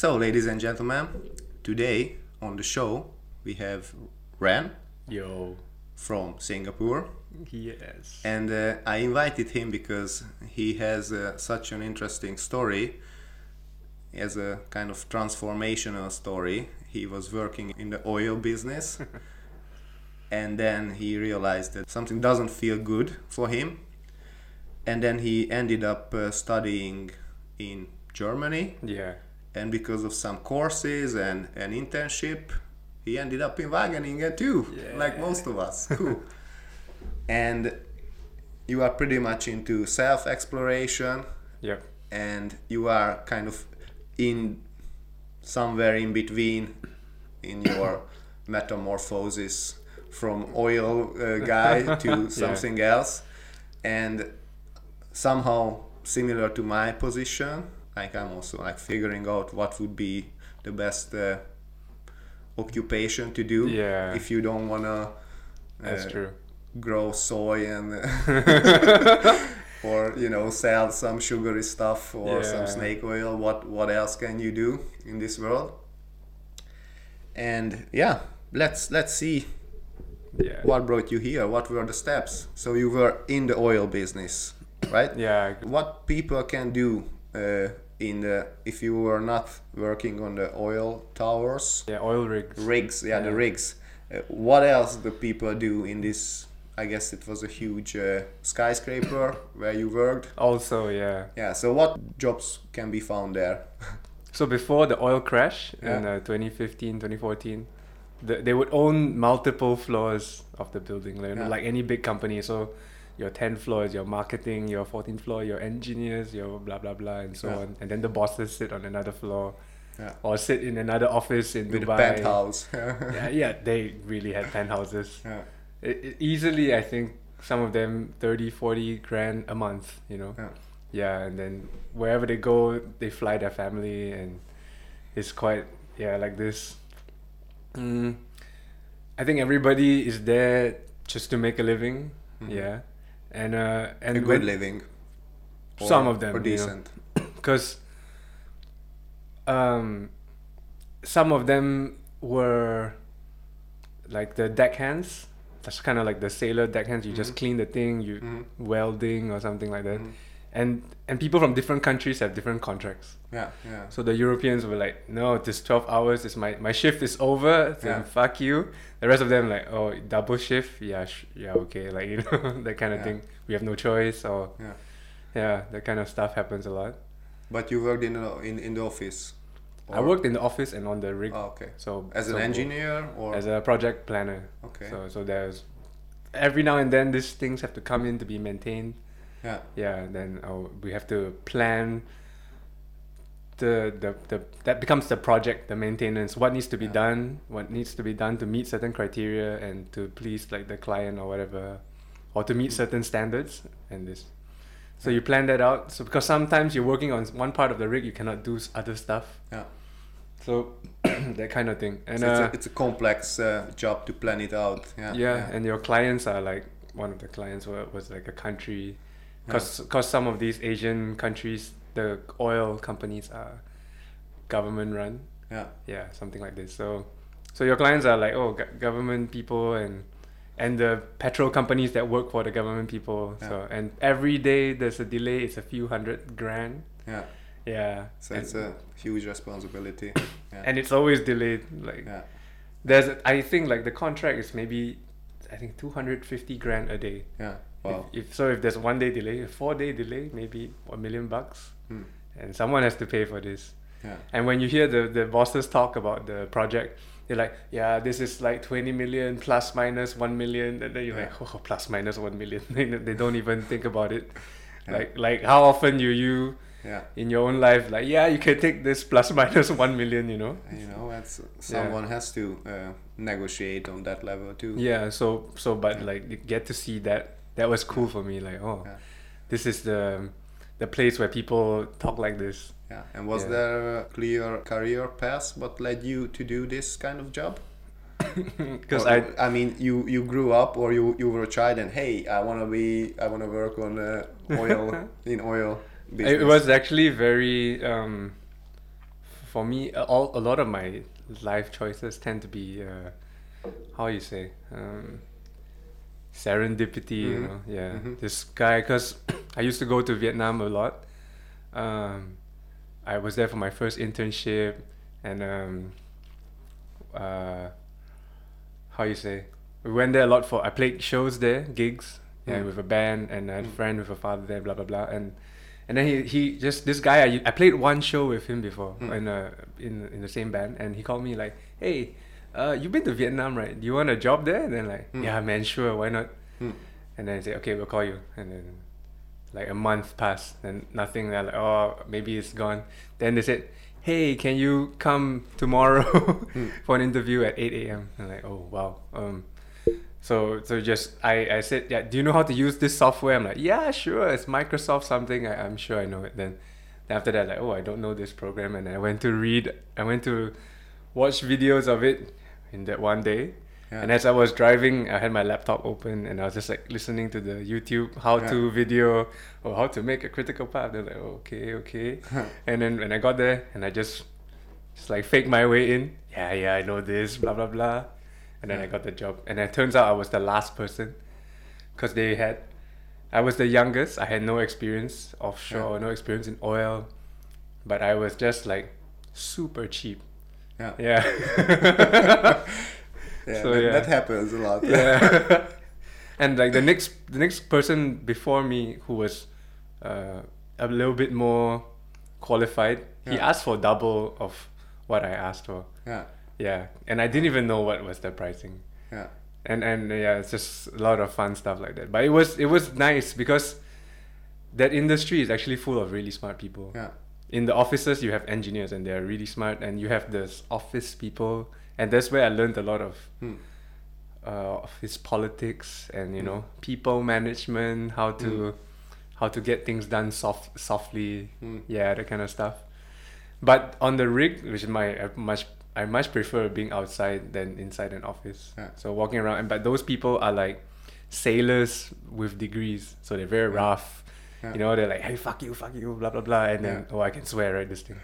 So, ladies and gentlemen, today on the show we have Ren Yo from Singapore. Yes. And I invited him because he has such an interesting story. He has a kind of transformational story. He was working in the oil business and then he realized that something doesn't feel good for him. And then he ended up studying in Germany. Yeah. And because of some courses and an internship, he ended up in Wageningen too, like most of us. Cool. And you are pretty much into self-exploration. Yep. And you are kind of in somewhere in between in your metamorphosis from oil guy to something else. And somehow similar to my position, like I'm also like figuring out what would be the best occupation to do if you don't want to grow soy and or you know sell some sugary stuff or some snake oil. What else can you do in this world? And let's see what brought you here. What were the steps? So you were in the oil business, right? Yeah. What people can do if you were not working on the oil towers? Yeah, oil rigs. The rigs. What else do people do in this? I guess it was a huge skyscraper where you worked. Also, yeah, so what jobs can be found there? So before the oil crash in 2015, 2014, they would own multiple floors of the building, like any big company. So your 10 floors, your marketing, your 14th floor, your engineers, your blah, blah, blah, and so on. And then the bosses sit on another floor. Yeah. Or sit in another office in Dubai. With a penthouse. They really had penthouses. Yeah. Easily, I think, some of them 30, 40 grand a month, you know? Yeah. Yeah, and then wherever they go, they fly their family, and it's quite, like this. I think everybody is there just to make a living, and a good living. Some of them. Or decent. Because some of them were like the deckhands. That's kind of like the sailor deckhands. You just clean the thing, you welding or something like that. And people from different countries have different contracts. Yeah, yeah. So the Europeans were like, no, it is 12 hours. It's my shift is over. Then fuck you. The rest of them like, oh, double shift. Yeah, okay. Like, you know, that kind of thing. We have no choice. Or that kind of stuff happens a lot. But you worked in the office. Or? I worked in the office and on the rig. Oh, okay. So as an engineer or as a project planner. Okay. So there's every now and then these things have to come in to be maintained. Yeah. Yeah. Then we have to plan. The that becomes the project, the maintenance. What needs to be done? What needs to be done to meet certain criteria and to please like the client or whatever, or to meet certain standards and this. So you plan that out. So because sometimes you're working on one part of the rig, you cannot do other stuff. Yeah. So that kind of thing. And so it's a complex job to plan it out. Yeah. Yeah. And your clients are like one of the clients was like a country, because some of these Asian countries, the oil companies are government run. Yeah. Yeah. Something like this. So your clients are like government people and the petrol companies that work for the government people. Yeah. So and every day there's a delay. It's a few hundred grand. Yeah. Yeah. So it's a huge responsibility. Yeah. And it's always delayed. Like I think like the contract is maybe 250 grand a day. Yeah. Wow. If there's 1 day delay, a 4 day delay, maybe $1 million. And someone has to pay for this. Yeah. And when you hear the bosses talk about the project, they're like, this is like 20 million plus minus 1 million. And then you're like, oh, plus minus 1 million. They don't even think about it. Yeah. Like how often you in your own life, like, you can take this plus minus 1 million, you know? You know, that's, someone has to negotiate on that level too. Yeah, but like you get to see that. That was cool for me. Like, this is the place where people talk like this. Yeah, and was there a clear career path what led you to do this kind of job? Because I mean, you grew up or you were a child and hey, I want to work on oil in oil business. It was actually very for me, a lot of my life choices tend to be, serendipity, mm-hmm. you know, yeah. Mm-hmm. This guy, because I used to go to Vietnam a lot. I was there for my first internship, and we went there a lot I played shows there, gigs, yeah, with a band, and I had a friend with a father there, blah blah blah, and then this guy I played one show with him before in the same band, and he called me like, hey, you've been to Vietnam, right? Do you want a job there? And then like, yeah, man, sure, why not? And then I said, okay, we'll call you. And then like a month passed and nothing. They're like, oh, maybe it's gone. Then they said, hey, can you come tomorrow for an interview at 8 a.m? And like, oh wow. I said, yeah, do you know how to use this software? I'm like, yeah, sure, it's Microsoft something. I'm sure I know it. Then after that, like, oh, I don't know this program, and I went to watch videos of it in that one day. Yeah. And as I was driving, I had my laptop open and I was just like listening to the YouTube how-to video or how to make a critical path. They're like, okay. And then when I got there and I just like faked my way in. Yeah, I know this, blah, blah, blah. And then I got the job. And it turns out I was the last person because I was the youngest. I had no experience offshore, no experience in oil, but I was just like super cheap. Yeah. Yeah, that happens a lot. Yeah. And like the next person before me who was a little bit more qualified, he asked for double of what I asked for. Yeah. And I didn't even know what was the pricing. Yeah. And yeah, it's just a lot of fun stuff like that. But it was nice because that industry is actually full of really smart people. Yeah. In the offices, you have engineers and they're really smart, and you have this office people. And that's where I learned a lot of his politics and, you know, people management, how to get things done softly, that kind of stuff. But on the rig, which is I much prefer being outside than inside an office. Yeah. So walking around, but those people are like sailors with degrees, so they're very rough. Yeah. You know, they're like, hey, fuck you, blah blah blah, and then I can swear, right, this thing.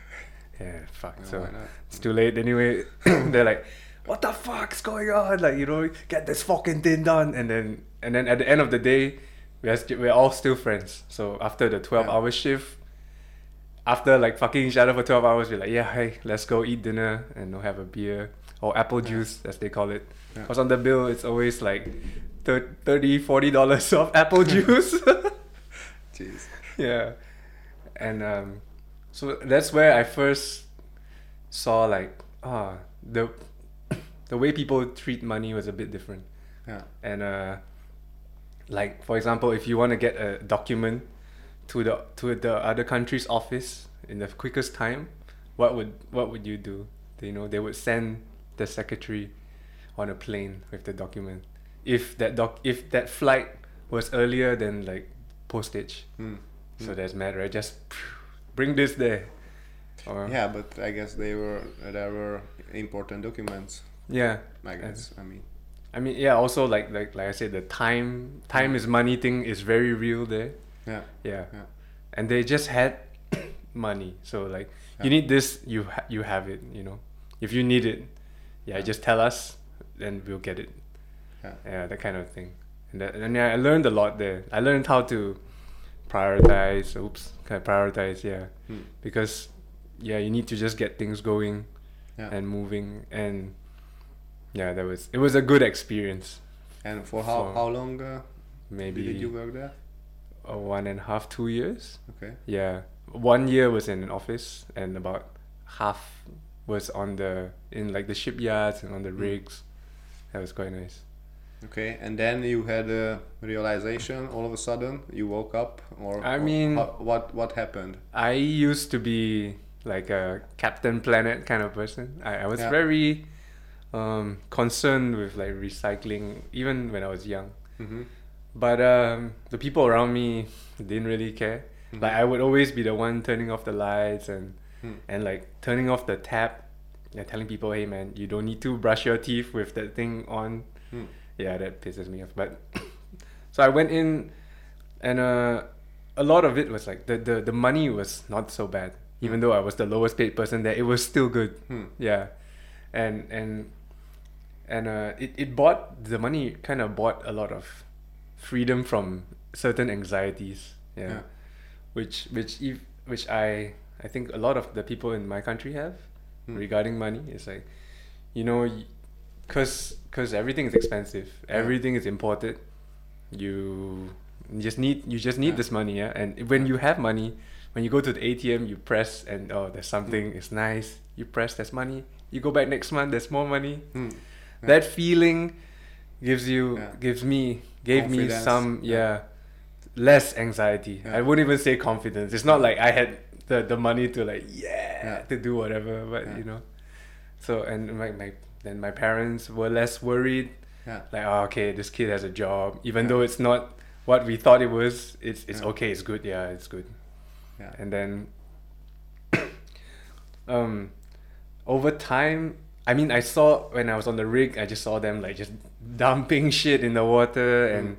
Yeah, fuck. No, so it's too late anyway. They're like, what the fuck's going on? Like, you know, get this fucking thing done. And then at the end of the day, we're all still friends. So after the 12-hour shift, after like fucking each other for 12 hours, we're like, yeah, hey, let's go eat dinner and we'll have a beer or apple juice, as they call it. Because on the bill, it's always like $30-$40 of apple juice. Jeez. Yeah. And so that's where I first saw like the way people treat money was a bit different. Yeah. And like for example, if you want to get a document to the other country's office in the quickest time, what would you do? You know, they would send the secretary on a plane with the document. If that flight was earlier than like postage, so that's mad, right? Just bring this there. Yeah, but I guess there were important documents. Yeah, I guess. I mean, yeah. Also, like I said, the time is money thing is very real there. Yeah. And they just had money, so like you need this, you have it. You know, if you need it, just tell us, then we'll get it. Yeah, that kind of thing. And I learned a lot there. I learned how to prioritize, because you need to just get things going and moving, and it was a good experience. And how long maybe did you work there? 1.5-2 years. Okay. 1 year was in an office and about half was in like the shipyards and on the rigs. That was quite nice. Okay, and then you had a realization all of a sudden. You woke up, what happened? I used to be like a Captain Planet kind of person. I was very concerned with like recycling, even when I was young. Mm-hmm. But the people around me didn't really care. Mm-hmm. Like I would always be the one turning off the lights and like turning off the tap, and telling people, "Hey man, you don't need to brush your teeth with that thing on." Mm. Yeah, that pisses me off. But so I went in, and a lot of it was like the money was not so bad. even though I was the lowest paid person there, it was still good. Yeah. And it bought, the money kind of bought a lot of freedom from certain anxieties. Yeah. Which I think a lot of the people in my country have regarding money. It's like, you know, because everything is expensive, everything is imported. You just need this money, yeah. And when you have money, when you go to the ATM, you press and there's something. It's nice. You press, there's money. You go back next month, there's more money. That feeling gave me some less anxiety. I wouldn't even say confidence. It's not like I had the money to to do whatever, but you know. So and my parents were less worried. Yeah. Like, oh, okay, this kid has a job, even though it's not what we thought it was. It's okay. It's good. Yeah, it's good. Yeah. And then, over time, I mean, I saw when I was on the rig, I just saw them just dumping shit in the water, and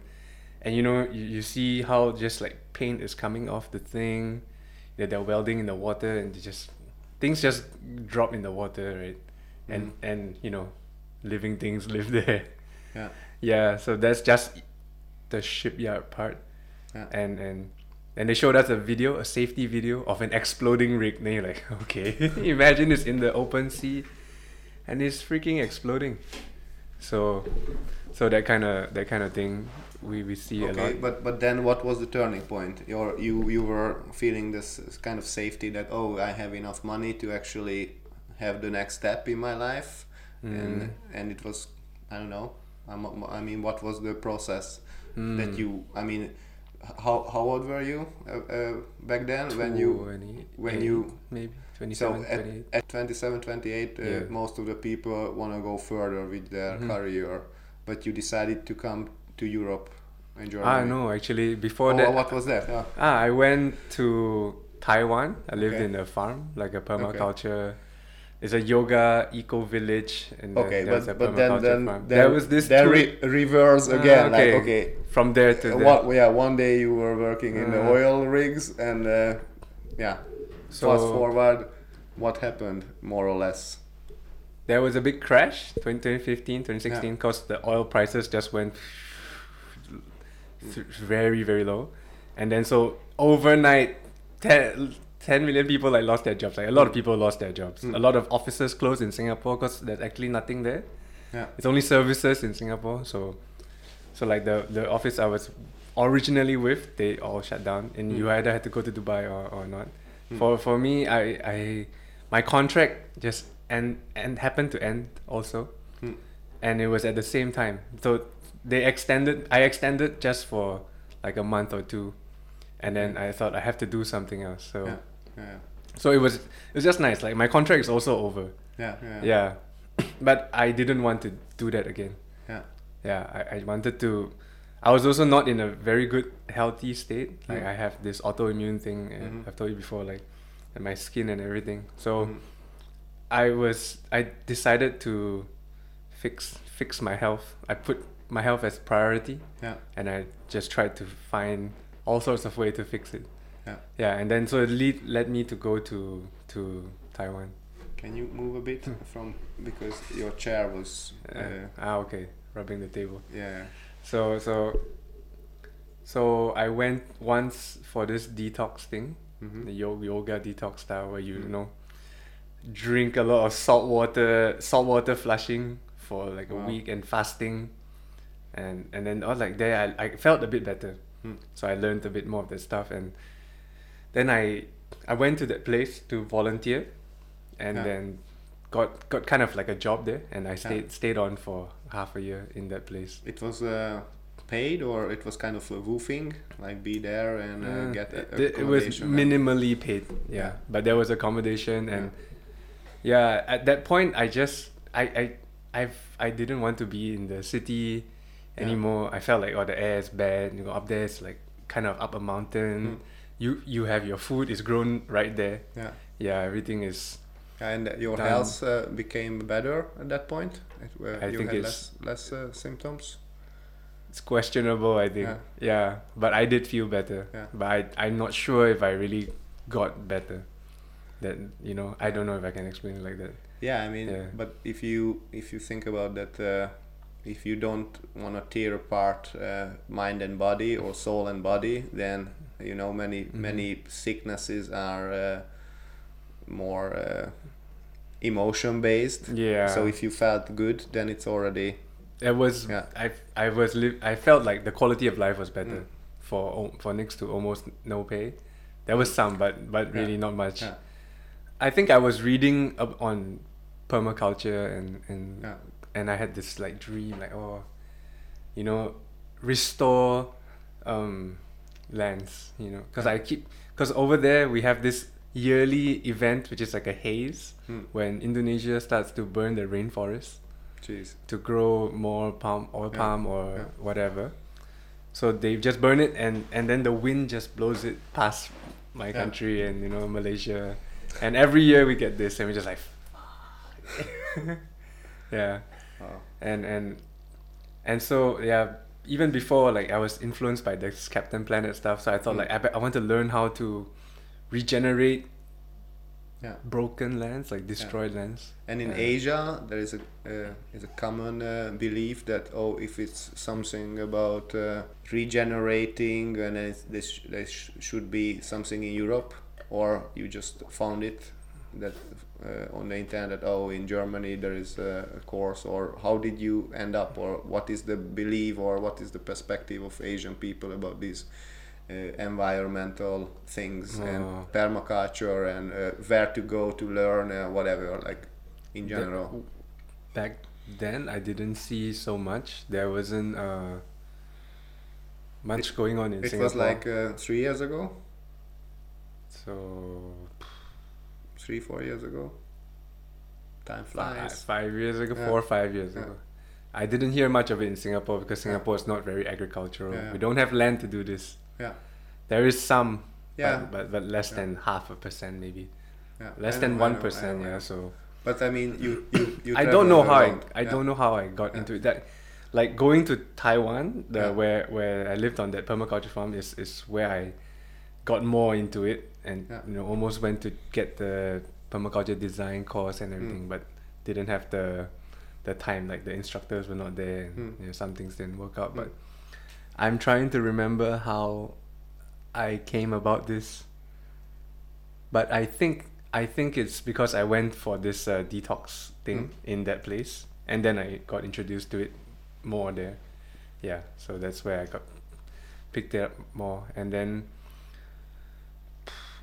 you know, you see how just paint is coming off the thing that they're welding in the water, and things drop in the water, right? And you know, living things live there. Yeah. Yeah. So that's just the shipyard part. Yeah. And they showed us a safety video of an exploding rig. And then you're like, okay, imagine it's in the open sea and it's freaking exploding. So that kind of thing we see a lot. Okay, but then what was the turning point? You were feeling this kind of safety that, oh, I have enough money to actually have the next step in my life. And it was, I don't know, I mean, what was the process that you, I mean, how old were you back then? 20, when you maybe 27, so 28. At 27, 28, most of the people want to go further with their career, but you decided to come to Europe and Germany. No, actually, before that. What was that? Yeah. I went to Taiwan. I lived in a farm, like a permaculture. Okay. It's a yoga eco village, and then there was this reverse again. Okay. From there to there. Yeah, one day you were working in the oil rigs, and so fast forward, what happened more or less? There was a big crash, 2015, 2016, because the oil prices just went very, very low, and then so overnight, 10 million people lost their jobs. A lot of people lost their jobs. A lot of offices closed in Singapore because there's actually nothing there. Yeah. It's only services in Singapore. So the office I was originally with, they all shut down, and you either had to go to Dubai or not. For me, my contract just and happened to end also, and it was at the same time. So I extended just for a month or two, and then I thought I have to do something else. So. Yeah. Yeah. So it was just nice. My contract is also over. Yeah. But I didn't want to do that again. I wanted to. I was also not in a very good healthy state. I have this autoimmune thing. I've told you before. And my skin and everything. So, I decided to fix my health. I put my health as priority. Yeah. And I just tried to find all sorts of ways to fix it. Yeah, and then so it led me to go to Taiwan. Can you move a bit because your chair was okay, rubbing the table. Yeah. So I went once for this detox thing, the yoga detox style where you know drink a lot of salt water flushing for a week and fasting, and then there I felt a bit better, so I learned a bit more of that stuff and. Then I went to that place to volunteer, and then got kind of a job there, and I stayed on for half a year in that place. It was paid, or it was kind of a woofing, be there and get accommodation. It was minimally paid, but there was accommodation, and at that point I just I didn't want to be in the city anymore. I felt the air is bad. You go up there, it's kind of up a mountain. You have your food is grown right there. Yeah, everything is. And your health became better at that point. You think had less symptoms. It's questionable, I think. Yeah, but I did feel better. But I'm not sure if I really got better. that, you know, I don't know if I can explain it like that. Yeah, I mean, yeah. But if you think about that, if you don't want to tear apart mind and body or soul and body, then, you know, many sicknesses are more emotion based. Yeah. So if you felt good, then it's already. It was. Yeah. I felt like the quality of life was better for next to almost no pay. There was some, but really not much. Yeah. I think I was reading up on permaculture and I had this like dream, like, oh, you know, restore lands, you know, because over there we have this yearly event which is like a haze when Indonesia starts to burn the rainforest. Jeez. To grow more palm or whatever. So they just burn it and then the wind just blows it past my country and, you know, Malaysia. And every year we get this and we're just like, fuck. Yeah. Wow. And so, yeah, even before, like, I was influenced by this Captain Planet stuff. So I thought, like, I want to learn how to regenerate broken lands, like destroyed lands. And in Asia, there is a common belief that, oh, if it's something about regenerating, and there should be something in Europe, or you just found it that on the internet, oh, in Germany there is a course, or how did you end up, or what is the belief, or what is the perspective of Asian people about these environmental things and permaculture and where to go to learn, whatever, like in general? Back then I didn't see so much. There wasn't much going on in Singapore. It was like 3 years ago? So 3-4 years ago, time flies. 5 years ago, 4 or 5 years ago, I didn't hear much of it in Singapore because Singapore is not very agricultural. Yeah. We don't have land to do this. Yeah, there is some, but less than 0.5% maybe, less than 1%. Yeah, so. But I mean, you I don't know how I got into it. That, like, going to Taiwan, where I lived on that permaculture farm is where I got more into it, and you know, almost went to get the permaculture design course and everything, but didn't have the time. Like, the instructors were not there, and you know, some things didn't work out. But I'm trying to remember how I came about this. But I think it's because I went for this detox thing in that place, and then I got introduced to it more there. Yeah, so that's where I got picked it up more, and then.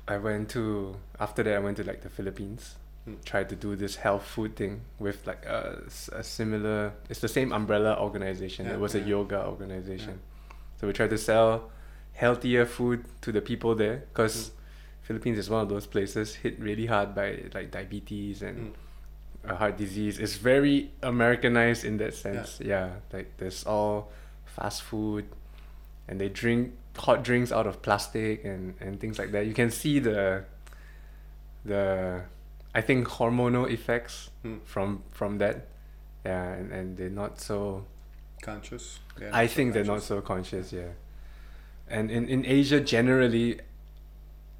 After that I went to like the Philippines, tried to do this health food thing with like a similar, it's the same umbrella organization. It was a yoga organization. So we tried to sell healthier food to the people there, because Philippines is one of those places hit really hard by like diabetes and heart disease. It's very Americanized in that sense. Yeah, like there's all fast food and they drink hot drinks out of plastic and things like that. You can see the I think hormonal effects from that. Yeah, and they're not so conscious. They're not so conscious. Yeah, and in Asia generally,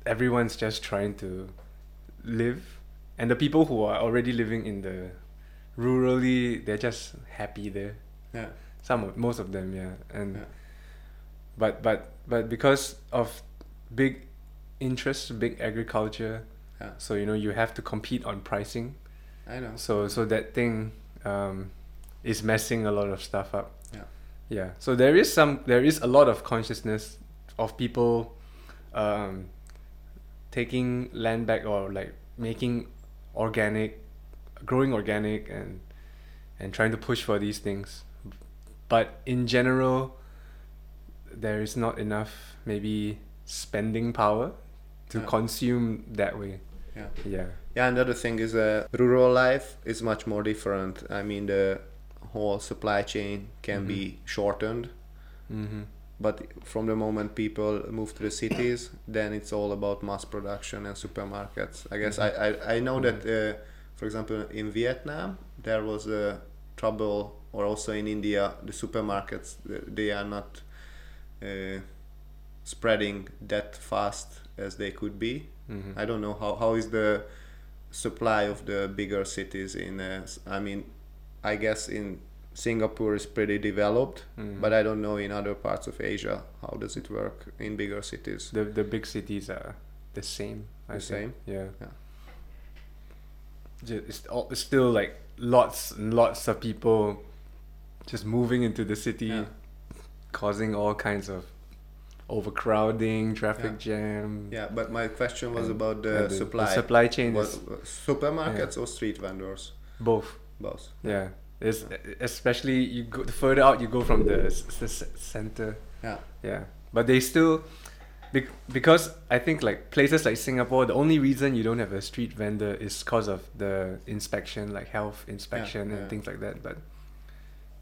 everyone's just trying to live, and the people who are already living in the rurally, they're just happy there. Yeah, most of them. Yeah, and. Yeah. But because of big interests, big agriculture, so you know you have to compete on pricing. I know. So that thing is messing a lot of stuff up. Yeah. Yeah. So there is a lot of consciousness of people taking land back, or like making organic, growing organic, and trying to push for these things. But in general, there is not enough maybe spending power to consume that way. Yeah. Another thing is rural life is much more different. I mean, the whole supply chain can be shortened, but from the moment people move to the cities, then it's all about mass production and supermarkets, I guess. I know that for example in Vietnam there was a trouble, or also in India the supermarkets, they are not spreading that fast as they could be, Mm-hmm. I don't know how is the supply of the bigger cities in I mean, I guess in Singapore is pretty developed, mm-hmm. but I don't know in other parts of Asia how does it work in bigger cities. The big cities are the same. I think. Yeah. It's still like lots and lots of people just moving into the city, causing all kinds of overcrowding, traffic jam. Yeah, but my question was about the supply. The supply chain was supermarkets or street vendors. Both. Yeah. Especially you go the further out you go from the center. Yeah. But they still, because I think like places like Singapore, the only reason you don't have a street vendor is because of the inspection, like health inspection and things like that. But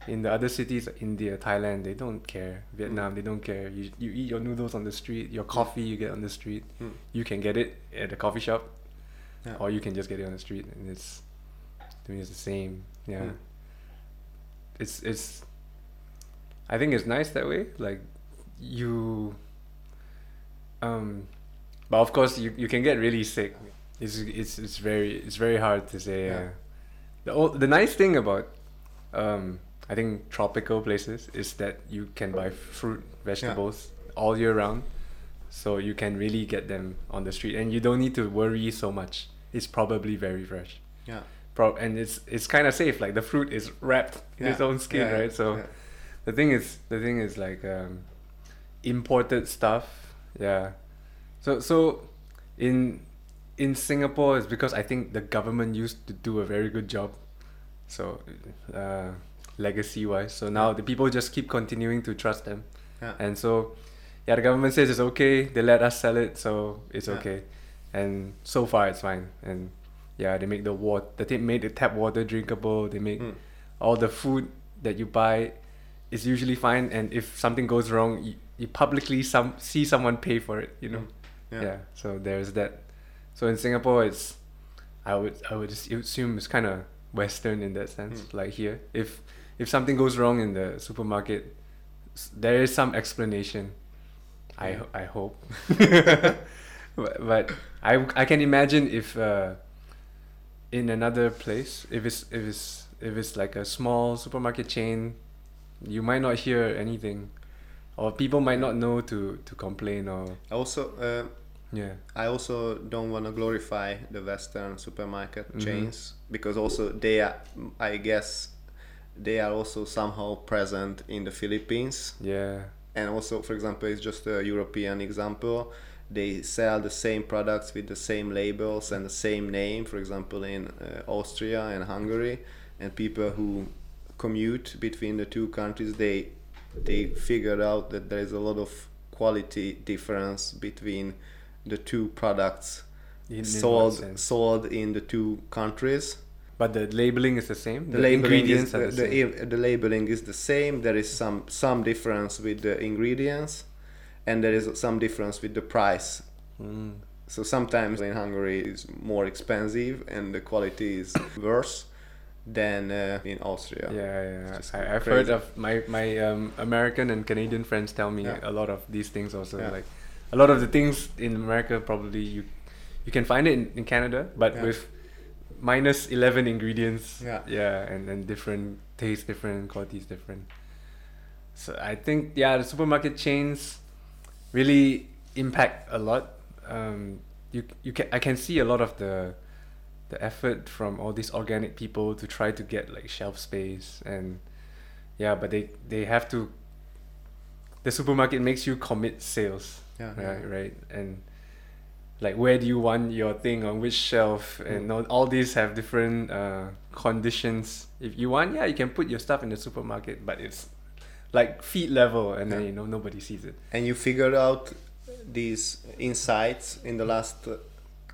in the other cities, India, Thailand, they don't care. Vietnam, they don't care. You eat your noodles on the street. Your coffee you get on the street. You can get it at a coffee shop, or you can just get it on the street, and it's the same. Yeah. It's I think it's nice that way, like you but of course you can get really sick. It's very hard to say. The nice thing about I think tropical places is that you can buy fruit, vegetables all year round, so you can really get them on the street and you don't need to worry so much. It's probably very fresh. And it's kind of safe. Like the fruit is wrapped in its own skin, right? So the thing is like imported stuff. So in Singapore it's because I think the government used to do a very good job. So legacy wise, so now the people just keep continuing to trust them, and so the government says it's okay. They let us sell it, so it's okay, and so far it's fine. And they make the tap water drinkable. They make all the food that you buy is usually fine. And if something goes wrong, you publicly see someone pay for it. You know, So there's that. So in Singapore, it's I would assume it's kind of Western in that sense. Like here, if something goes wrong in the supermarket, there is some explanation. I hope, but I can imagine if. In another place, if it's like a small supermarket chain, you might not hear anything, or people might not know to complain. Or also, I also don't want to glorify the Western supermarket chains, because also they are, I guess, they are also somehow present in the Philippines. Yeah, and also, for example, it's just a European example. They sell the same products with the same labels and the same name, for example, in Austria and Hungary. And people who commute between the two countries, they figured out that there is a lot of quality difference between the two products sold in the two countries. But the labeling is the same. The ingredients are the same. The labeling is the same. There is some difference with the ingredients. And there is some difference with the price. So sometimes in Hungary it's more expensive and the quality is worse than in Austria. I've heard of my American and Canadian friends tell me a lot of these things also. Like a lot of the things in America probably you can find it in Canada, but with minus 11 ingredients. And different tastes, different qualities, different. So I think the supermarket chains really impact a lot. I can see a lot of the effort from all these organic people to try to get like shelf space, and but they have to. The supermarket makes you commit sales, right? And like, where do you want your thing on which shelf? And all these have different conditions. If you want, you can put your stuff in the supermarket, but it's like feet level, and then nobody sees it. And you figured out these insights in the last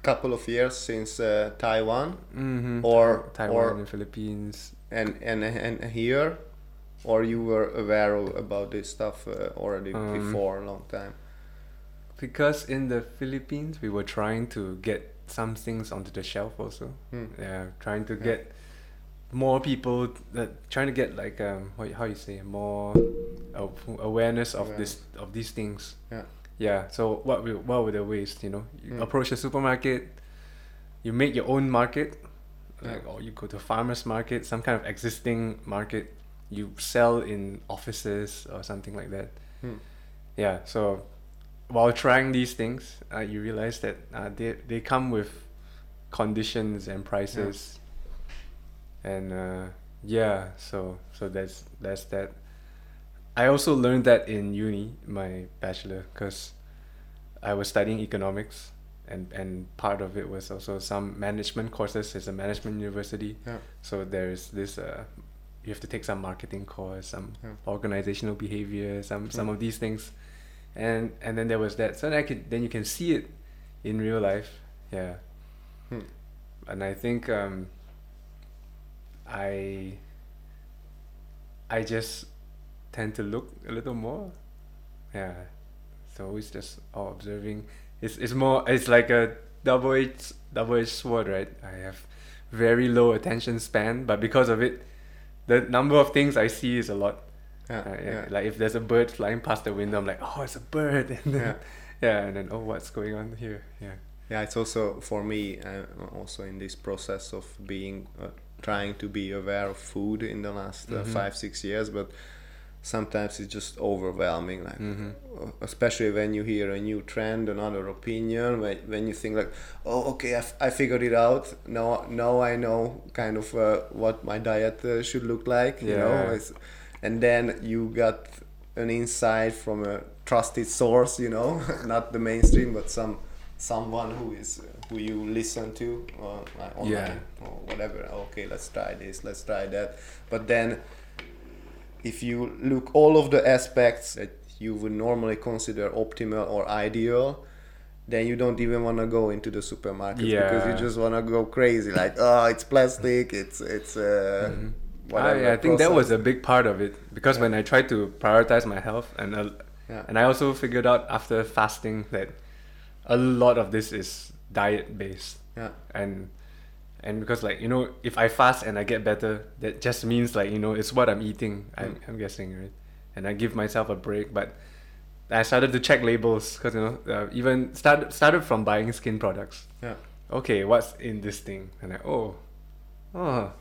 couple of years since Taiwan, or Taiwan or and Philippines, and here, or you were aware about this stuff already before a long time. Because in the Philippines, we were trying to get some things onto the shelf also. Trying to get more people trying to get like more awareness of these things. Yeah, so what were the ways, you know? You approach a supermarket, you make your own market, like, or you go to a farmer's market, some kind of existing market, you sell in offices or something like that. Yeah, so while trying these things, you realize that they come with conditions and prices. And so that's that. I also learned that in uni, my bachelor, because I was studying economics, and part of it was also some management courses. It's a management university, so there's this you have to take some marketing course, some organizational behavior, some of these things, and then there was that. So then you can see it in real life, and I think I just tend to look a little more, so it's just observing. It's more, it's like a double-edged sword, right? I have very low attention span, but because of it, the number of things I see is a lot. Like if there's a bird flying past the window, I'm like, oh, it's a bird, and then oh, what's going on here? It's also for me, also in this process of being trying to be aware of food in the last 5-6 years, but sometimes it's just overwhelming, like especially when you hear a new trend, another opinion, when you think like, oh, okay, I figured it out, now I know kind of what my diet should look like, you know, and then you got an insight from a trusted source, you know, not the mainstream, but someone who is who you listen to like online or whatever. Okay, let's try this, let's try that. But then if you look all of the aspects that you would normally consider optimal or ideal, then you don't even want to go into the supermarket because you just want to go crazy, like, oh, it's plastic, it's whatever. I think that was a big part of it, because when I tried to prioritize my health, and I also figured out after fasting that a lot of this is diet based, and because, like, you know, if I fast and I get better, that just means, like, you know, it's what I'm eating, I'm guessing, right? And I give myself a break, but I started to check labels, because, you know, even started from buying skin products. Okay, what's in this thing? And I, oh. And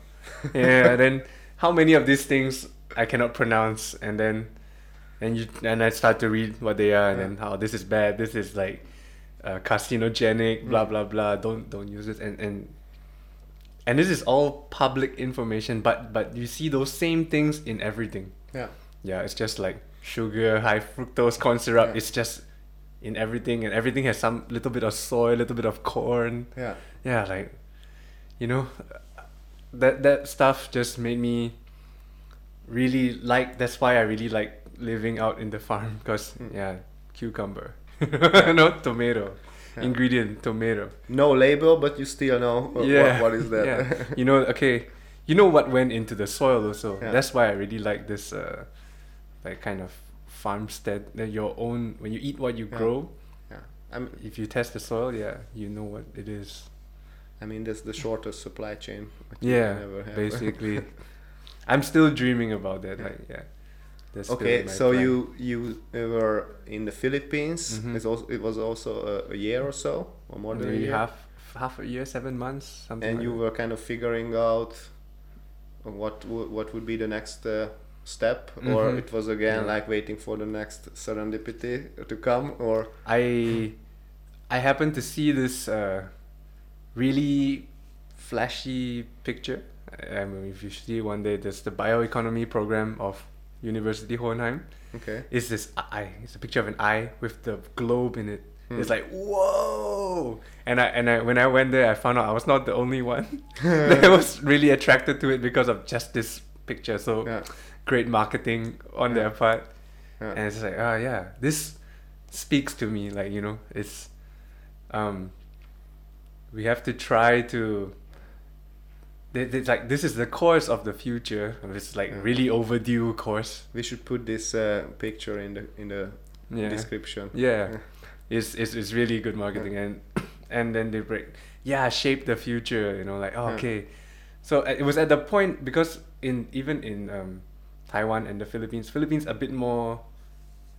then how many of these things I cannot pronounce, and I start to read what they are, and then how this is bad, this is like carcinogenic, blah blah blah, don't use it, and this is all public information, but you see those same things in everything. It's just like sugar, high fructose corn syrup. It's just in everything, and everything has some little bit of soy, little bit of corn. Like, you know, that stuff just made me really like. That's why I really like living out in the farm, because cucumber, no tomato. Ingredient tomato, no label, but you still know what is that. You know, okay, you know what went into the soil also. That's why I really like this like kind of farmstead, your own, when you eat what you grow. I mean, if you test the soil, you know what it is. I mean, that's the shortest supply chain ever have. Basically. I'm still dreaming about that. Okay, so plan. You were in the Philippines. It was also a year or so, or more than a year. Half a year, 7 months, something. And like you were kind of figuring out what would be the next step, or it was again like waiting for the next serendipity to come, or I happened to see this really flashy picture. I mean, if you see one day, there's the bioeconomy program of University Hohenheim. Okay. It's this eye. It's a picture of an eye with the globe in it. It's like, whoa! And I when I went there, I found out I was not the only one that was really attracted to it because of just this picture. So great marketing on their part. And it's like, this speaks to me. Like, you know, it's we have to try to. It's like, this is the course of the future. It's like really overdue course. We should put this picture in the description. It's really good marketing, and then they break. Shape the future. You know, like so it was at the point, because in Taiwan and the Philippines a bit more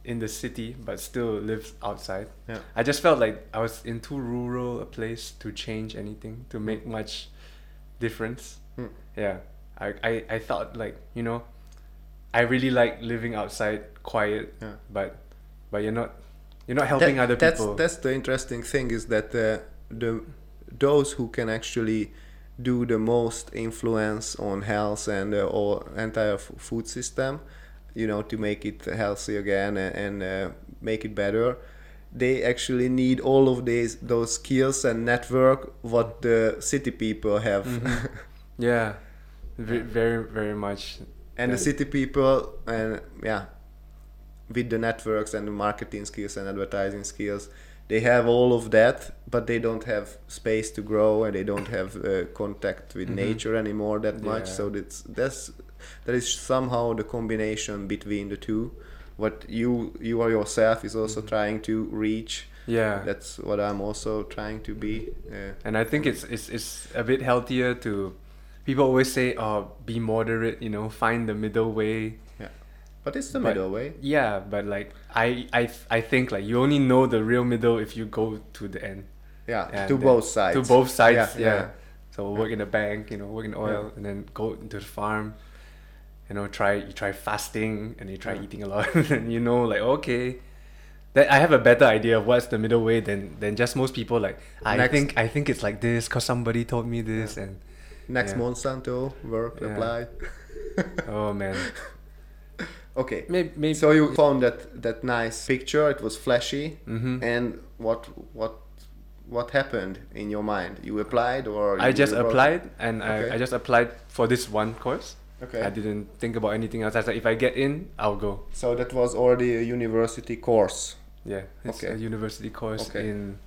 in the city, but still lives outside. Yeah. I just felt like I was in too rural a place to change anything, to make much difference. Mm. Yeah. I thought, like, you know, I really like living outside, quiet, yeah. but you're not helping other people. That's the interesting thing, is that those who can actually do the most influence on health and or entire food system, you know, to make it healthy again and make it better, they actually need all of those skills and network what the city people have. Mm-hmm. Yeah, very very much. And the city people, and yeah, with the networks and the marketing skills and advertising skills, they have all of that, but they don't have space to grow, and they don't have contact with mm-hmm. nature anymore that much. Yeah. So that is somehow the combination between the two. What you are yourself is also mm-hmm. trying to reach. Yeah, that's what I'm also trying to be. And I think it's a bit healthier to. People always say, "Oh, be moderate," you know, find the middle way. Yeah, but it's the middle way. Yeah, but like I think like you only know the real middle if you go to the end. Yeah, and to both sides. To both sides. Yeah. Yeah. So work in the bank, you know, work in oil, and then go into the farm. You know, try fasting, and you try eating a lot, and you know, like okay, that I have a better idea of what's the middle way than just most people. Like I think it's like this because somebody told me this and. Next Monsanto, work, apply. Oh, man. Okay. Maybe. So you found that nice picture. It was flashy. Mm-hmm. And what happened in your mind? You applied or... I just applied for this one course. Okay. I didn't think about anything else. I said, if I get in, I'll go. So that was already a university course. Yeah. It's a university course in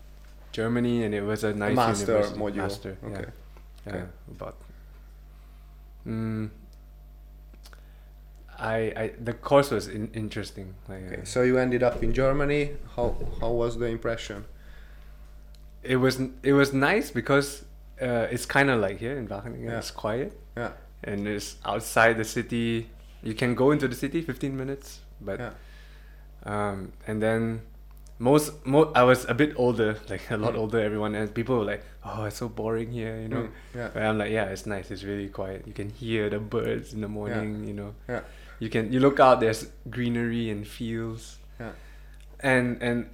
Germany, and it was a nice university module. Master module. Okay. Yeah. Okay. But the course was interesting. Like, so you ended up in Germany. How was the impression? It was nice because it's kind of like here in Wageningen. Yeah. It's quiet. Yeah, and it's outside the city. You can go into the city 15 minutes, but and then. I was a bit older, like a lot older. Everyone, and people were like, "Oh, it's so boring here," you know. Yeah. But I'm like, "Yeah, it's nice. It's really quiet. You can hear the birds in the morning, you know. Yeah. You look out. There's greenery and fields. Yeah. And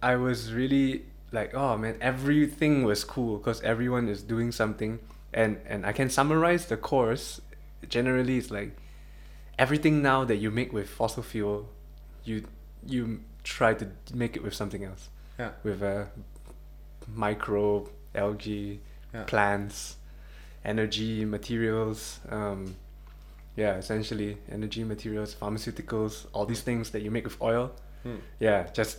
I was really like, "Oh man, everything was cool because everyone is doing something." And I can summarize the course. Generally, it's like everything now that you make with fossil fuel, you try to make it with something else, with micro algae, plants, energy materials, essentially energy materials, pharmaceuticals, all these things that you make with oil, just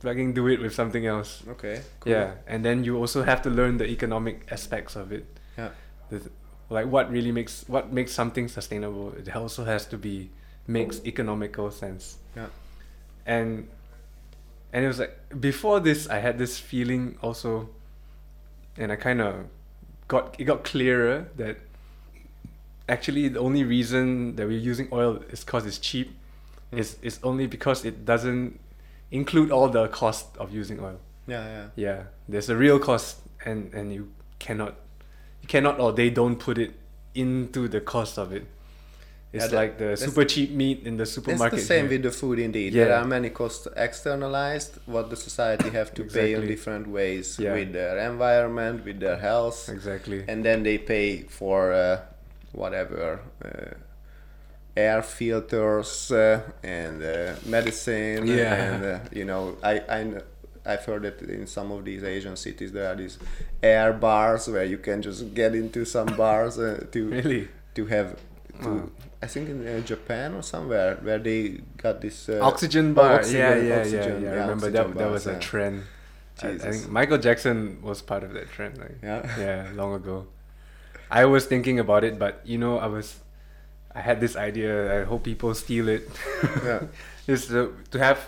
fucking do it with something else. Okay, cool. Yeah, and then you also have to learn the economic aspects of it. Yeah, like what really makes something sustainable. It also has to makes economical sense. Yeah. And it was like, before this, I had this feeling also, and I kind of got clearer that actually the only reason that we're using oil is because it's cheap. It's only because it doesn't include all the cost of using oil. Yeah. There's a real cost, and you cannot, or they don't put it into the cost of it. It's like the super cheap meat in the supermarket. It's the same with the food, indeed. Yeah. There are many costs externalized, what the society have to pay in different ways, with their environment, with their health. Exactly. And then they pay for whatever air filters and medicine. Yeah. And, you know, I've heard that in some of these Asian cities there are these air bars where you can just get into some bars I think in Japan or somewhere where they got this oxygen bar. Oxygen. I remember that was a trend. I think Michael Jackson was part of that trend. Like, long ago. I was thinking about it, but you know, I had this idea. I hope people steal it. Yeah, is to have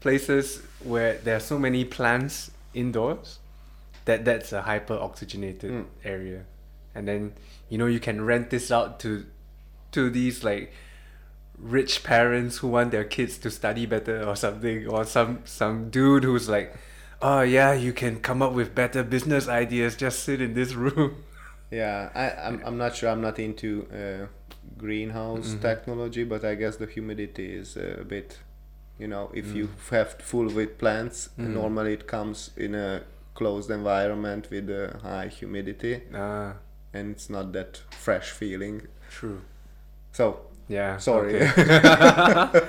places where there are so many plants indoors that's a hyper oxygenated area, and then you know you can rent this out to these like rich parents who want their kids to study better or something, or some dude who's like, oh yeah, you can come up with better business ideas, just sit in this room. Yeah, I'm not sure. I'm not into greenhouse technology, but I guess the humidity is a bit, you know, if you have full with plants, normally it comes in a closed environment with a high humidity, and it's not that fresh feeling. True. So yeah, sorry. Okay.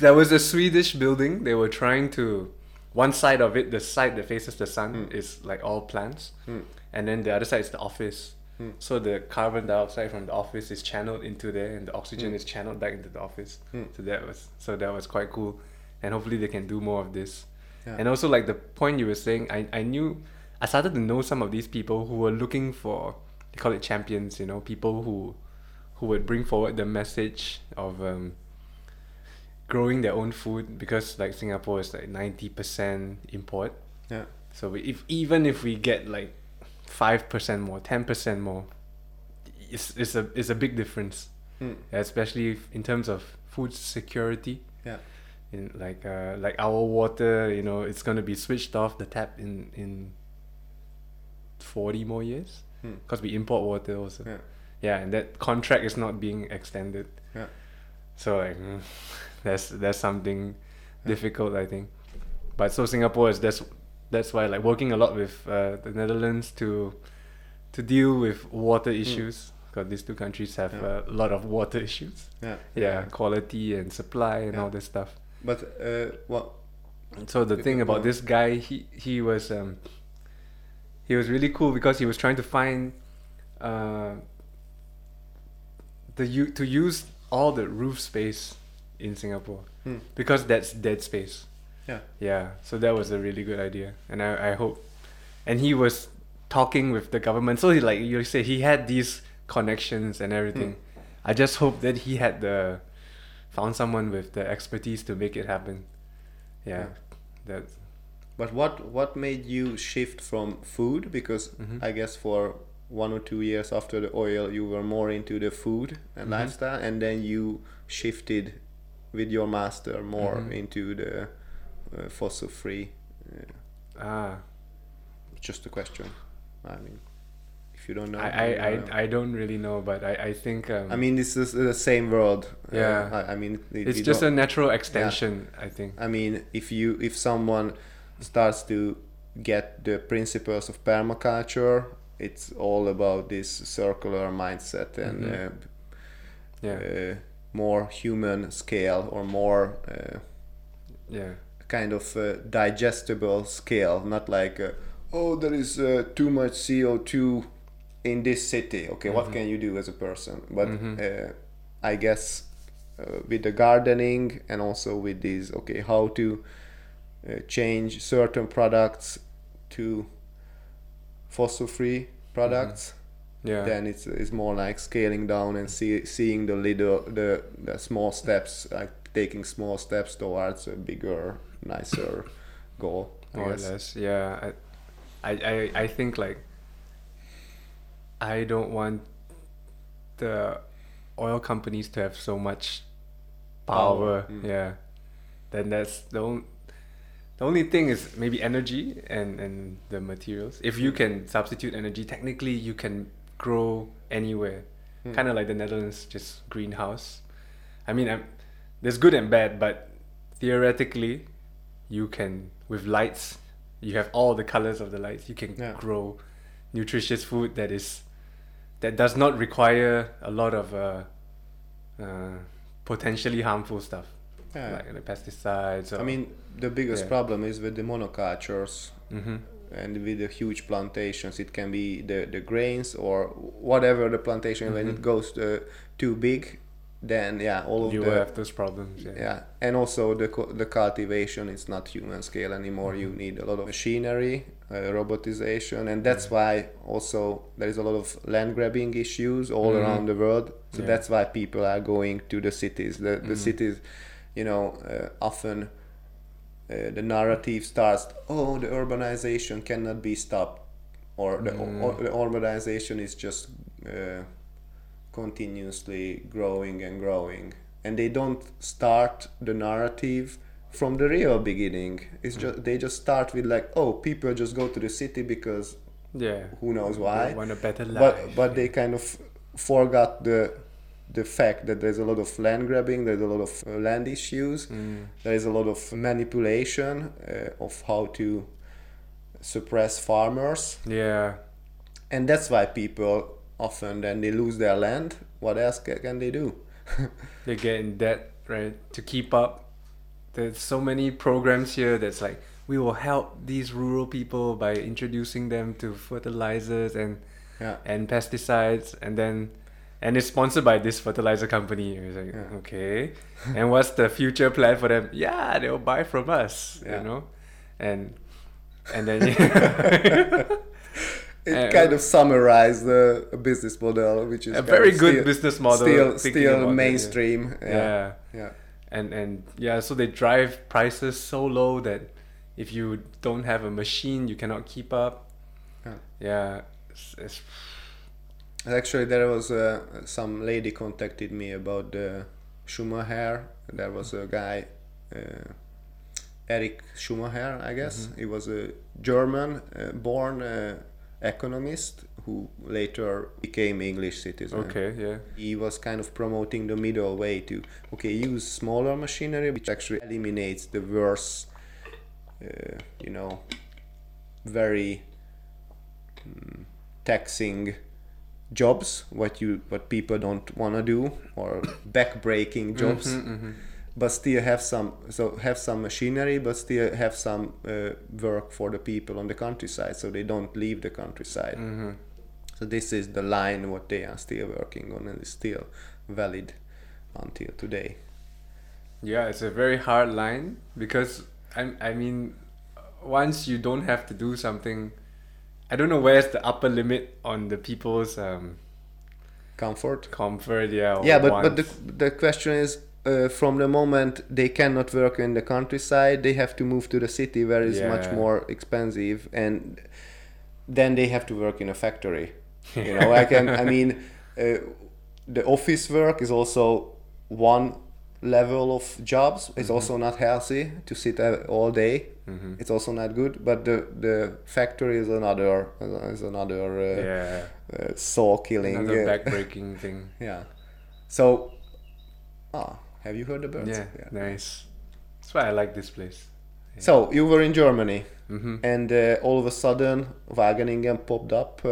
There was a Swedish building. They were trying to, one side of it, the side that faces the sun, is like all plants. And then the other side is the office. So the carbon dioxide from the office is channeled into there, and the oxygen is channeled back into the office. So that was quite cool. And hopefully they can do more of this. Yeah. And also, like the point you were saying, I started to know some of these people who were looking for, they call it champions, you know, people who would bring forward the message of growing their own food, because like Singapore is like 90% import. Yeah. So if we get like 5% more, 10% more, it's a big difference, especially in terms of food security. Yeah. In like our water, you know, it's gonna be switched off the tap in 40 more years because we import water also. Yeah. Yeah, and that contract is not being extended. Yeah. So like, that's something difficult, I think. But so Singapore is that's why like working a lot with the Netherlands to deal with water issues, because these two countries have a lot of water issues. Yeah. Yeah, quality and supply and all this stuff. But so the thing about this guy, he was really cool because he was trying to find to use all the roof space in Singapore, because that's dead space. Yeah. So that was a really good idea, and I hope. And he was talking with the government, so he, like you say, he had these connections and everything. I just hope that he had found someone with the expertise to make it happen. Yeah. That. But what made you shift from food? Because I guess for 1 or 2 years after the oil, you were more into the food and lifestyle, and then you shifted with your master more into the fossil-free. Just a question. I mean, if you don't know, I don't really know, but I think. I mean, this is the same world. Yeah. I mean, it's just a natural extension. Yeah. I think. I mean, if someone starts to get the principles of permaculture, it's all about this circular mindset and more human scale, or more kind of digestible scale, not like there is too much CO2 in this city, okay, what can you do as a person? But I guess with the gardening, and also with these, okay, how to change certain products to fossil-free products, then it's more like scaling down and seeing the little, the small steps, like taking small steps towards a bigger, nicer goal. More or less, yeah. I think like I don't want the oil companies to have so much power. Yeah. Then that's the only thing is maybe energy and the materials. If you can substitute energy, technically you can grow anywhere. Kind of like the Netherlands, just greenhouse. I mean, there's good and bad, but theoretically, you can, with lights, you have all the colors of the lights. You can grow nutritious food that does not require a lot of potentially harmful stuff. Yeah. Like the pesticides. Or, I mean, the biggest problem is with the monocultures and with the huge plantations. It can be the grains or whatever the plantation. When it goes too big, then you will have those problems. Yeah. And also the cultivation is not human scale anymore. You need a lot of machinery, robotization, and that's why also there is a lot of land grabbing issues all around the world. So that's why people are going to the cities. The cities. You know, often the narrative starts, the urbanization cannot be stopped, or the urbanization is just continuously growing and growing. and they don't start the narrative from the real beginning. It's just they just start with like, oh, people just go to the city because who knows why. They want a better life. But they kind of forgot the fact that there's a lot of land grabbing, there's a lot of land issues, there is a lot of manipulation of how to suppress farmers. Yeah, and that's why people often then they lose their land. What else can they do? They get in debt, right? To keep up. There's so many programs here that's like, we will help these rural people by introducing them to fertilizers and pesticides, and it's sponsored by this fertilizer company. It's like, okay, and what's the future plan for them? Yeah, they'll buy from us, you know, and then it kind of summarized the business model, which is a very good business model, still mainstream. So they drive prices so low that if you don't have a machine, you cannot keep up. Actually, there was some lady contacted me about the Schumacher. There was a guy, Eric Schumacher, I guess. He was a German-born economist who later became English citizen. He was kind of promoting the middle way to use smaller machinery, which actually eliminates the worst, very taxing jobs, what people don't want to do, or back-breaking jobs, but still have some machinery, but still have some work for the people on the countryside, so they don't leave the countryside. So this is the line what they are still working on, and it's still valid until today. Yeah, it's a very hard line, because I mean, once you don't have to do something, I don't know where's the upper limit on the people's comfort. But the question is, from the moment they cannot work in the countryside, they have to move to the city where it's much more expensive, and then they have to work in a factory. You know, the office work is also one level of jobs. It's also not healthy to sit all day. It's also not good. But the factory is another soul killing, another back-breaking thing. Yeah. So, have you heard the birds? Yeah, nice. That's why I like this place. Yeah. So, you were in Germany, and all of a sudden, Wageningen popped up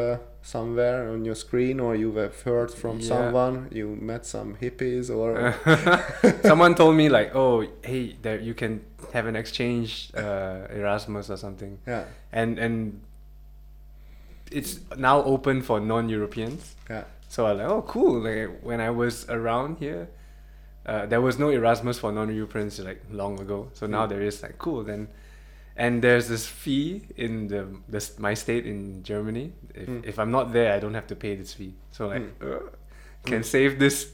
somewhere on your screen, or you have heard from someone, you met some hippies, or... Someone told me like, oh, hey, there you can have an exchange, Erasmus or something. Yeah. And it's now open for non-Europeans. Yeah. So I was like, oh, cool. Like, when I was around here, there was no Erasmus for non-Europeans like long ago, so now there is. Like, cool then, and there's this fee in my state in Germany. If I'm not there, I don't have to pay this fee. So like, can save this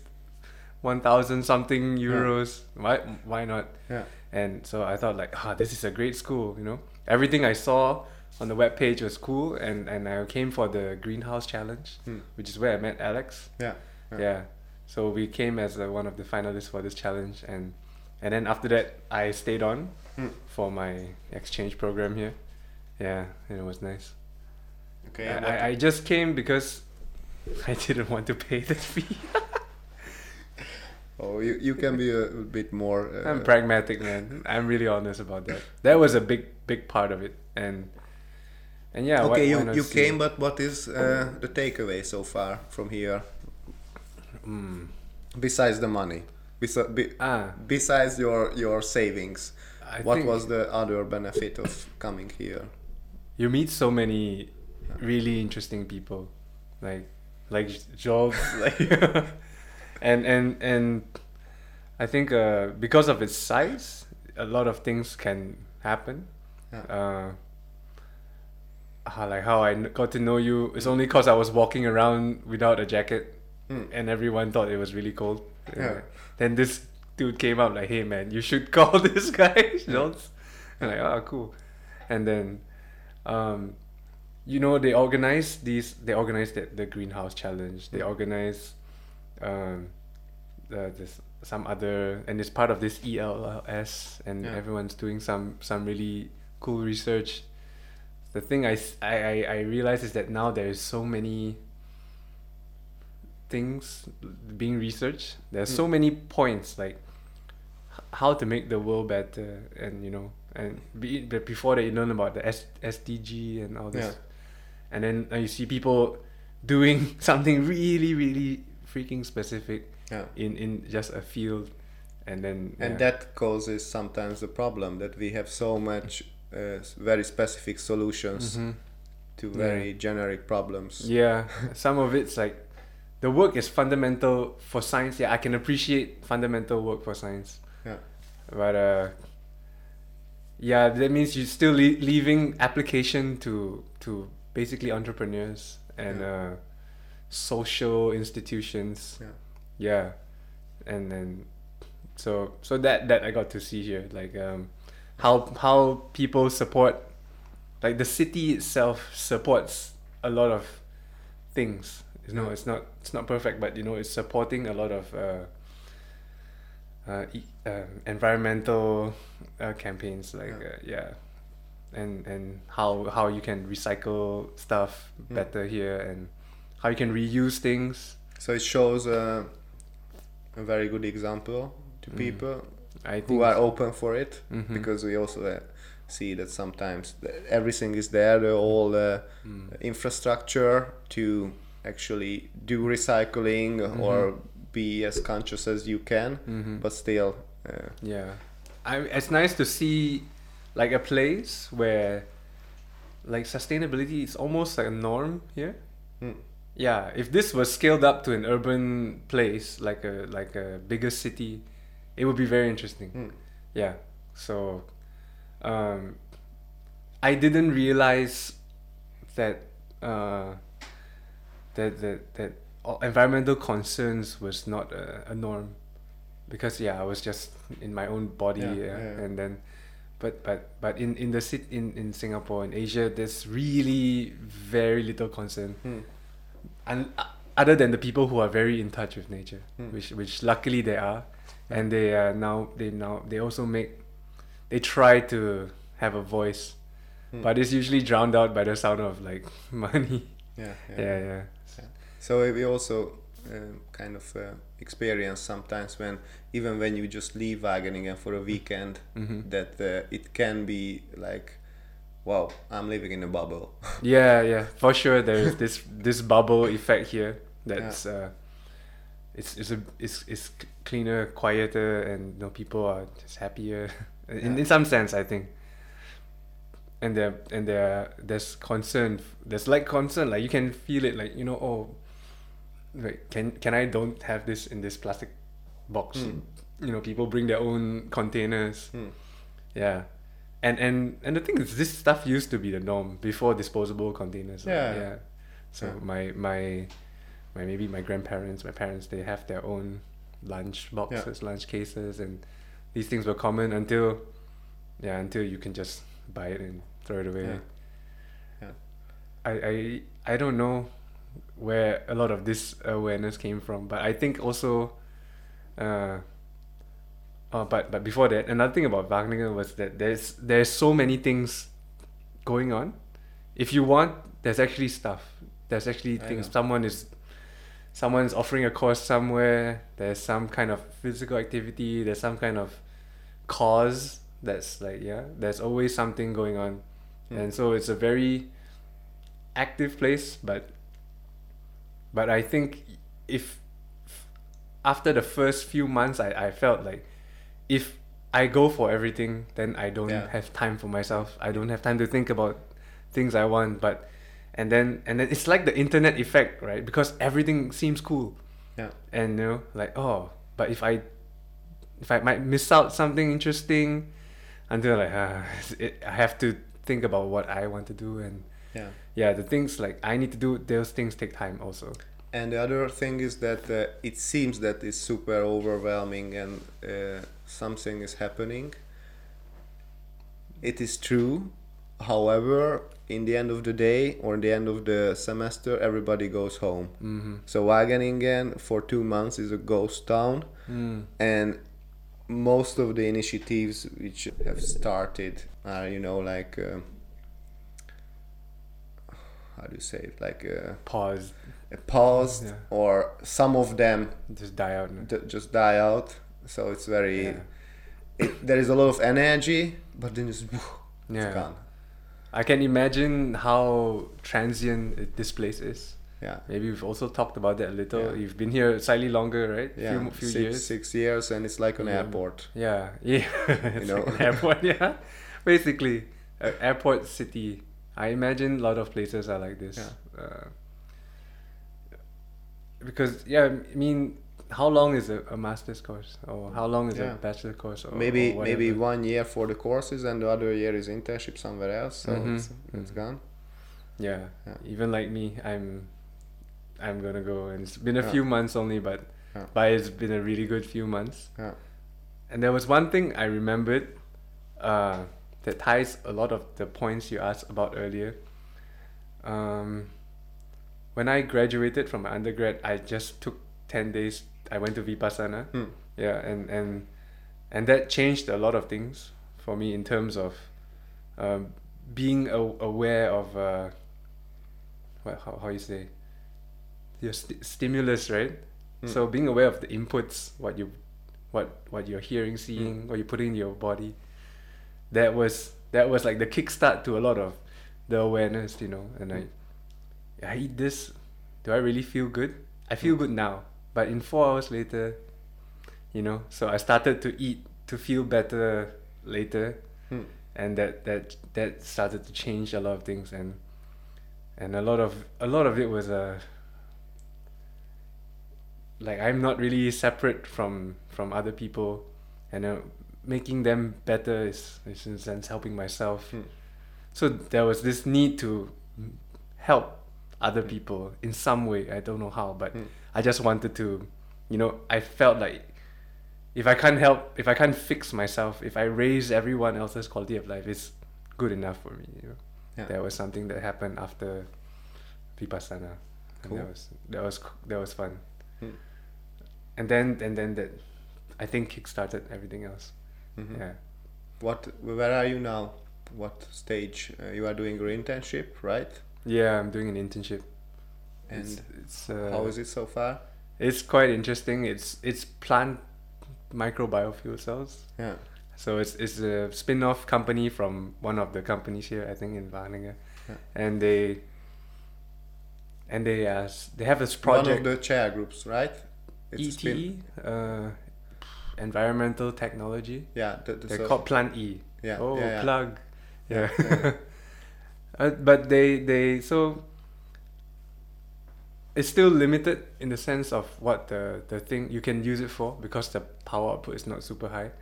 1,000-something euros. Yeah. Why not? Yeah. And so I thought like, this is a great school. You know, everything I saw on the webpage was cool, and I came for the greenhouse challenge, which is where I met Alex. Yeah. So we came as one of the finalists for this challenge, and then after that I stayed on for my exchange program here. Yeah, and it was nice. Okay. I just came because I didn't want to pay that fee. You can be a bit more... I'm pragmatic, man. I'm really honest about that. That was a big part of it, and yeah. Okay, you came, but what is the takeaway so far from here? Besides the money, besides your savings, what was the other benefit of coming here? You meet so many really interesting people, like jobs, and I think because of its size, a lot of things can happen. Like how I got to know you, it's only because I was walking around without a jacket. And everyone thought it was really cold. Then this dude came up like, hey man, you should call this guy. I'm like, cool. And then they organized the greenhouse challenge. They organized some other, and it's part of this ELLS, and everyone's doing some really cool research. The thing I realize is that now there is so many things being researched. There's so many points, like how to make the world better, and you know, and before that you learn about the SDG and all this, and then you see people doing something really, really freaking specific in just a field, and then and that causes sometimes the problem that we have so much very specific solutions to very generic problems. Yeah, some of it's like the work is fundamental for science. Yeah, I can appreciate fundamental work for science. Yeah, but that means you're still leaving application to basically entrepreneurs and social institutions. And then so that I got to see here, like how people support, like the city itself supports a lot of things. You know, it's not perfect, but you know, it's supporting a lot of environmental campaigns, like and how you can recycle stuff better here, and how you can reuse things. So it shows a very good example to people who are open for it, because we also see that sometimes everything is there, the whole infrastructure to actually do recycling or be as conscious as you can, but still it's nice to see like a place where like sustainability is almost like a norm here. If this was scaled up to an urban place, like a bigger city, it would be very interesting. So I didn't realize that that environmental concerns was not a norm, because I was just in my own body, and then, but in the in Singapore and Asia, there's really very little concern, and other than the people who are very in touch with nature, which luckily they are, and they are now they also try to have a voice, but it's usually drowned out by the sound of like money. So we also kind of experience sometimes when you just leave Wageningen for a weekend, that it can be like, wow, I'm living in a bubble. For sure. There's this bubble effect here. That's it's cleaner, quieter, and you know, people are just happier. In some sense, I think. And there's concern. There's like concern. Like you can feel it. Like, you know, like, can I don't have this in this plastic box? You know, people bring their own containers. And the thing is, this stuff used to be the norm before disposable containers. My maybe my grandparents, my parents, they have their own lunch boxes, lunch cases, and these things were common until you can just buy it and throw it away. I don't know where a lot of this awareness came from, but I think also but before that, another thing about Wageningen was that there's so many things going on. If you want, there's actually stuff, there's actually things. Someone's offering a course somewhere, there's some kind of physical activity, there's some kind of cause that's like, there's always something going on. And so it's a very active place, but I think if after the first few months, I felt like if I go for everything, then I don't have time for myself. I don't have time to think about things I want. But and then it's like the internet effect, right? Because everything seems cool. Yeah. And you know, like, but if I might miss out something interesting, until like I have to think about what I want to do, and the things like I need to do, those things take time also. And the other thing is that it seems that it's super overwhelming and something is happening. It is true, However, in the end of the day or in the end of the semester, everybody goes home. Mm-hmm. So Wageningen for 2 months is a ghost town, and most of the initiatives which have started are, you know, like how do you say it? Like paused, yeah. Or some of them just die out. Just die out. So it's very. Yeah. There is a lot of energy, but then just it's gone. I can imagine how transient this place is. Yeah. Maybe we've also talked about that a little. Yeah. You've been here slightly longer, right? Yeah. Few years. 6 years, and it's like an airport. Yeah. Yeah. It's like an airport. Yeah. Basically, an airport city. I imagine a lot of places are like this. Yeah. Because I mean, how long is a master's course, or how long is a bachelor course? Or, maybe 1 year for the courses, and the other year is internship somewhere else. So it's gone. Yeah. Even like me, I'm gonna go, and it's been a few months only, but it's been a really good few months. Yeah. And there was one thing I remembered that ties a lot of the points you asked about earlier. When I graduated from my undergrad, I just took 10 days. I went to Vipassana. And that changed a lot of things for me in terms of being aware of how you say your stimulus, right? So being aware of the inputs, what you're hearing, seeing, what you put in your body. That was like the kickstart to a lot of the awareness, you know. And I eat this. Do I really feel good? I feel good now, but in 4 hours later, you know. So I started to eat to feel better later, and that started to change a lot of things, and a lot of it was like I'm not really separate from other people, and making them better is in a sense helping myself. So there was this need to help other people in some way. I don't know how, but I just wanted to, you know, I felt like if I can't fix myself, if I raise everyone else's quality of life, it's good enough for me, you know. Yeah. There was something that happened after Vipassana. Cool. And that was fun. And then that, I think, kickstarted everything else. Mm-hmm. Yeah. Where are you now? What stage? You are doing your internship, right? Yeah, I'm doing an internship. And it's how is it so far? It's quite interesting. It's plant microbiofuel cells. Yeah. So it's a spin-off company from one of the companies here, I think, in Wageningen. Yeah. And they have this project. One of the chair groups, right? It's ETE, environmental technology. Yeah. They're called Plant-E. Yeah. Oh, yeah, plug. Yeah. Yeah. But they so it's still limited in the sense of what the thing you can use it for, because the power output is not super high.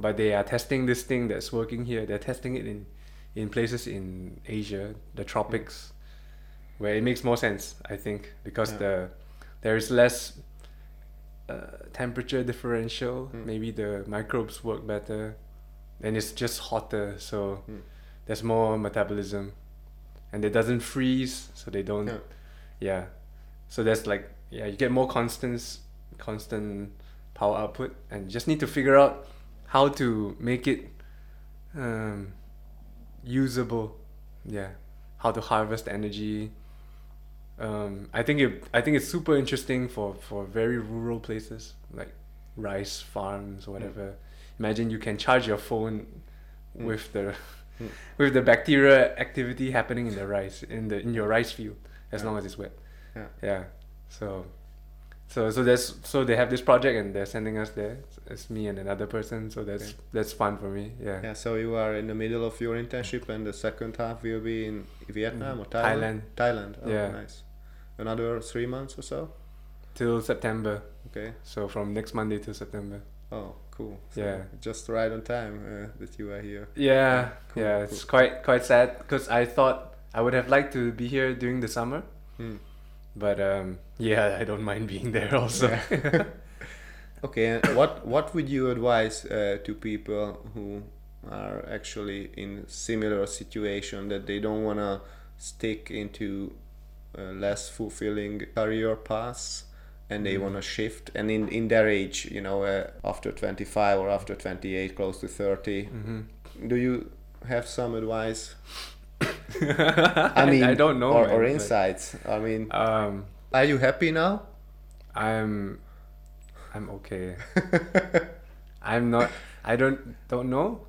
But they are testing this thing that's working here. They're testing it in places in Asia, the tropics, where it makes more sense, I think, because there is less temperature differential. Maybe the microbes work better, and it's just hotter, so there's more metabolism, and it doesn't freeze, so they don't. Yeah. Yeah. So that's like, yeah, you get more constant power output, and you just need to figure out how to make it usable. Yeah. How to harvest energy. I think it's super interesting for very rural places, like rice farms or whatever. Imagine you can charge your phone with the with the bacteria activity happening in the rice, in your rice field, as long as it's wet. Yeah. Yeah. So they have this project, and they're sending us there. It's me and another person, so that's fun for me. Yeah. Yeah. So you are in the middle of your internship, and the second half will be in Vietnam or Thailand. Thailand. Oh, yeah. Nice. Another 3 months or so. Till September. Okay. So from next Monday till September. Oh, cool. So yeah. Just right on time that you are here. Yeah. Cool, yeah. Cool. It's quite sad, because I thought I would have liked to be here during the summer. But I don't mind being there also. Yeah. Okay, and what would you advise to people who are actually in similar situation, that they don't want to stick into less fulfilling career paths, and they want to shift. And in their age, you know, after 25 or after 28, close to 30, do you have some advice? I mean, I don't know, or insights. I mean, are you happy now? I'm okay. I'm not. I don't know.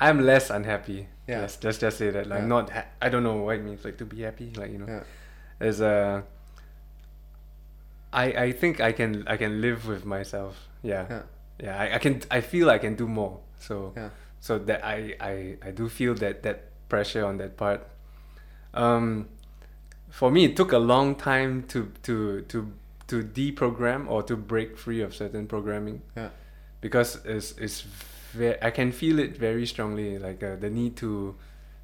I'm less unhappy. Yeah. Let's just say that. Like, not. I don't know what it means. Like, to be happy. Like, you know, there's a. I think I can live with myself. Yeah. I can. I feel I can do more. So. Yeah. So that I do feel that pressure on that part. For me, it took a long time to deprogram or to break free of certain programming. Yeah. Because I can feel it very strongly, like the need to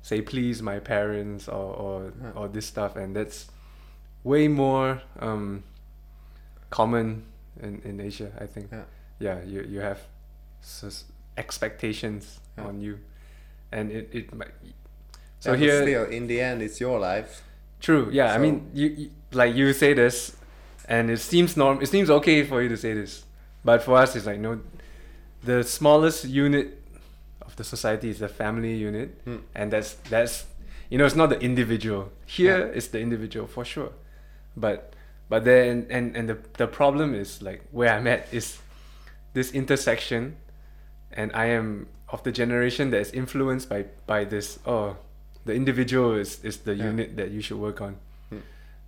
say please my parents or this stuff, and that's way more common in Asia, I think. Yeah, you have expectations on you, and it might. So yeah, here, still, in the end, it's your life. True. Yeah. So, I mean, you like, you say this, and it seems normal. It seems okay for you to say this, but for us, it's like, no. The smallest unit of the society is the family unit, and that's you know, it's not the individual. Here, it's the individual for sure, but then and the problem is, like, where I'm at is this intersection. And I am of the generation that is influenced by this. Oh, the individual is the unit that you should work on.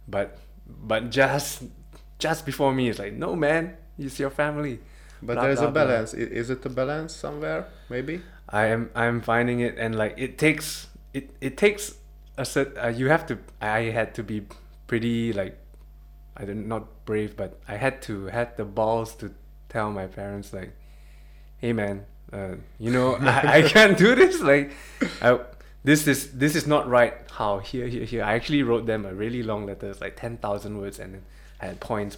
But just before me, it's like, no, man, it's your family. But blah, there's blah, a balance. Blah. Is it a balance somewhere? Maybe I'm finding it, and like it takes a certain. I had to be pretty, like, I didn't, not brave, but I had the balls to tell my parents, like, hey man, you know, I can't do this. Like, this is not right. How here. I actually wrote them a really long letter. It's like 10,000 words, and then I had points.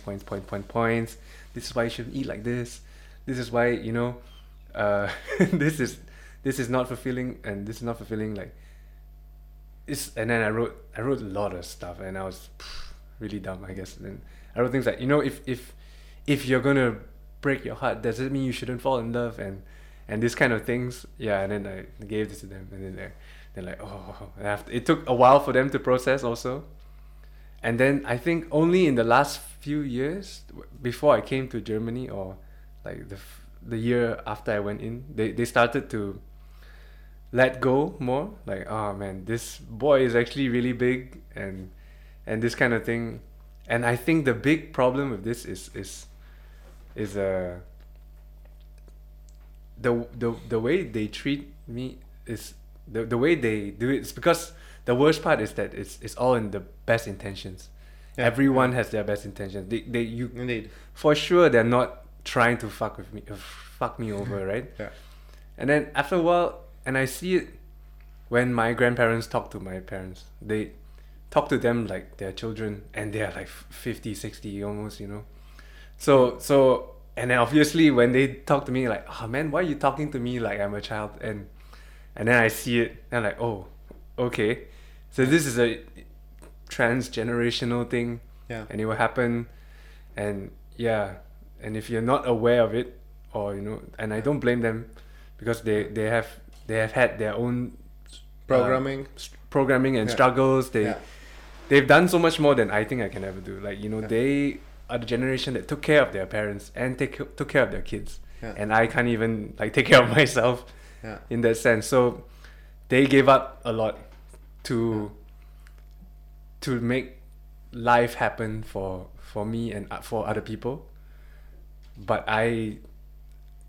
This is why you shouldn't eat like this. This is why, you know, this is not fulfilling, and this is not fulfilling. Like, it's, and then I wrote a lot of stuff, and I was really dumb, I guess. And I wrote things like, you know, if you're gonna break your heart, does it mean you shouldn't fall in love, and this kind of things. Yeah. And then I gave this to them, and then they're like, oh. And it took a while for them to process also. And then I think only in the last few years, before I came to Germany, or like the year after I went in, they started to let go more. Like, oh man, this boy is actually really big, and this kind of thing. And I think the big problem with this is the way they treat me, is the way they do it. It's because the worst part is that it's all in the best intentions. Yeah. Everyone has their best intentions. They Indeed. For sure they're not trying to fuck me over, right? Yeah. And then after a while, and I see it when my grandparents talk to my parents. They talk to them like their children, and they're like 50, 60 almost, you know. So, and then obviously when they talk to me, like, oh man, why are you talking to me like I'm a child? And then I see it, and I'm like, oh, okay. So this is a transgenerational thing, and it will happen. And and if you're not aware of it, or, you know, and I don't blame them, because they have had their own programming and struggles. They've done so much more than I think I can ever do. Like, you know, they are the generation that took care of their parents and took care of their kids, and I can't even, like, take care of myself in that sense. So they gave up a lot to make life happen for me and for other people. But I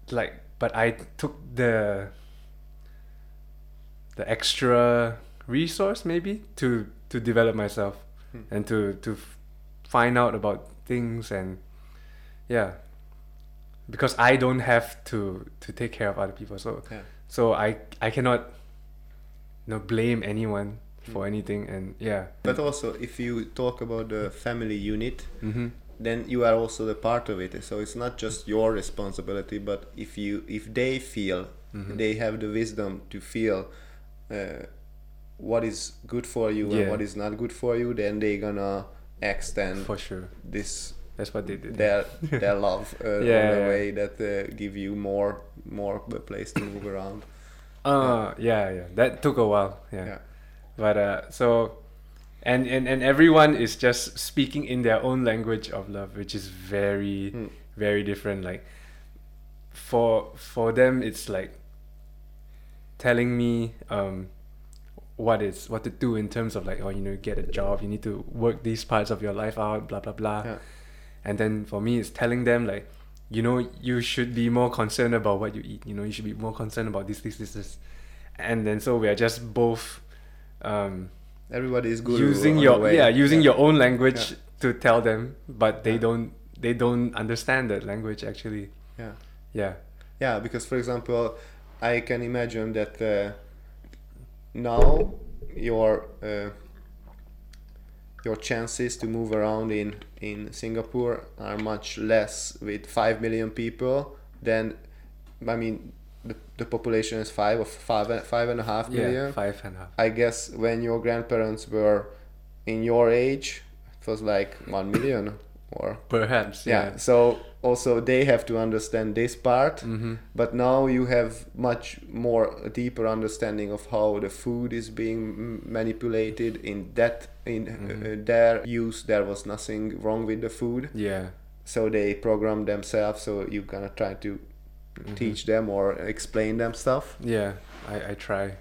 took the extra resource, maybe, to develop myself and to find out about things, and because I don't have to take care of other people, so I cannot, you know, blame anyone for anything. And but also, if you talk about the family unit, then you are also the part of it. So it's not just your responsibility, but if they feel they have the wisdom to feel what is good for you and what is not good for you, then they're gonna extend for sure this. That's what they did. Their love in a way that give you more of a place to move around. That took a while. But so. And everyone is just speaking in their own language of love, which is very, very different. Like, for them, it's like telling me what to do in terms of like, get a job, you need to work these parts of your life out, blah, blah, blah. Yeah. And then for me, it's telling them like, you should be more concerned about what you eat. You should be more concerned about this. And then so we are just both... everybody is good using your own language to tell them, but they don't understand that language actually. Because for example, I can imagine that now your chances to move around in Singapore are much less with 5 million people than the population is 5 or 5.5 million. Yeah, 5.5. I guess when your grandparents were in your age, it was like 1 million or... Perhaps, yeah. So also they have to understand this part, but now you have much more deeper understanding of how the food is being manipulated in that, their use. There was nothing wrong with the food. Yeah. So they program themselves, so you're gonna try to teach them or explain them stuff. I try.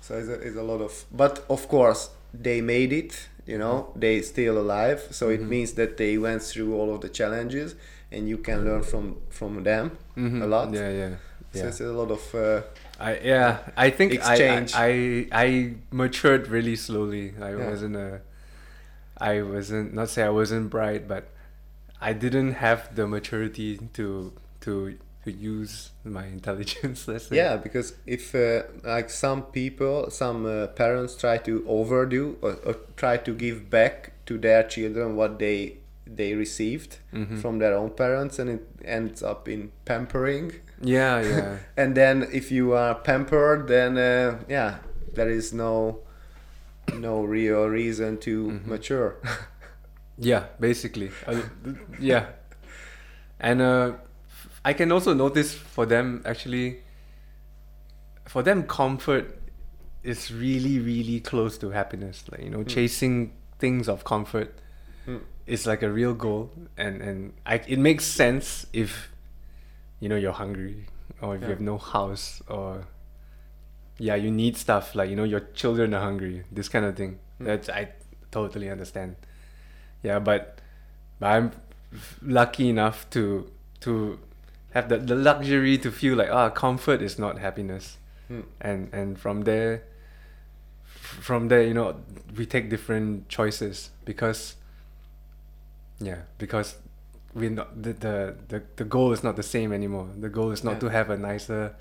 So it's a lot of, but of course they made it, they still alive, so it means that they went through all of the challenges, and you can learn from them a lot. So it's a lot of I think exchange. I matured really slowly. I wasn't bright, but I didn't have the maturity to use my intelligence, let's say. Yeah, because if like some parents try to overdo or try to give back to their children what they received from their own parents, and it ends up in pampering. Yeah. And then if you are pampered, then there is no real reason to mature. Basically. And I can also notice for them comfort is really, really close to happiness. Like, chasing things of comfort is like a real goal, and it makes sense if you're hungry, or if you have no house, or you need stuff, like your children are hungry, this kind of thing. That's, I totally understand. But I'm lucky enough to have the luxury to feel like comfort is not happiness, and from there we take different choices, because we're not the goal is not the same anymore. The goal is not to have a nicer,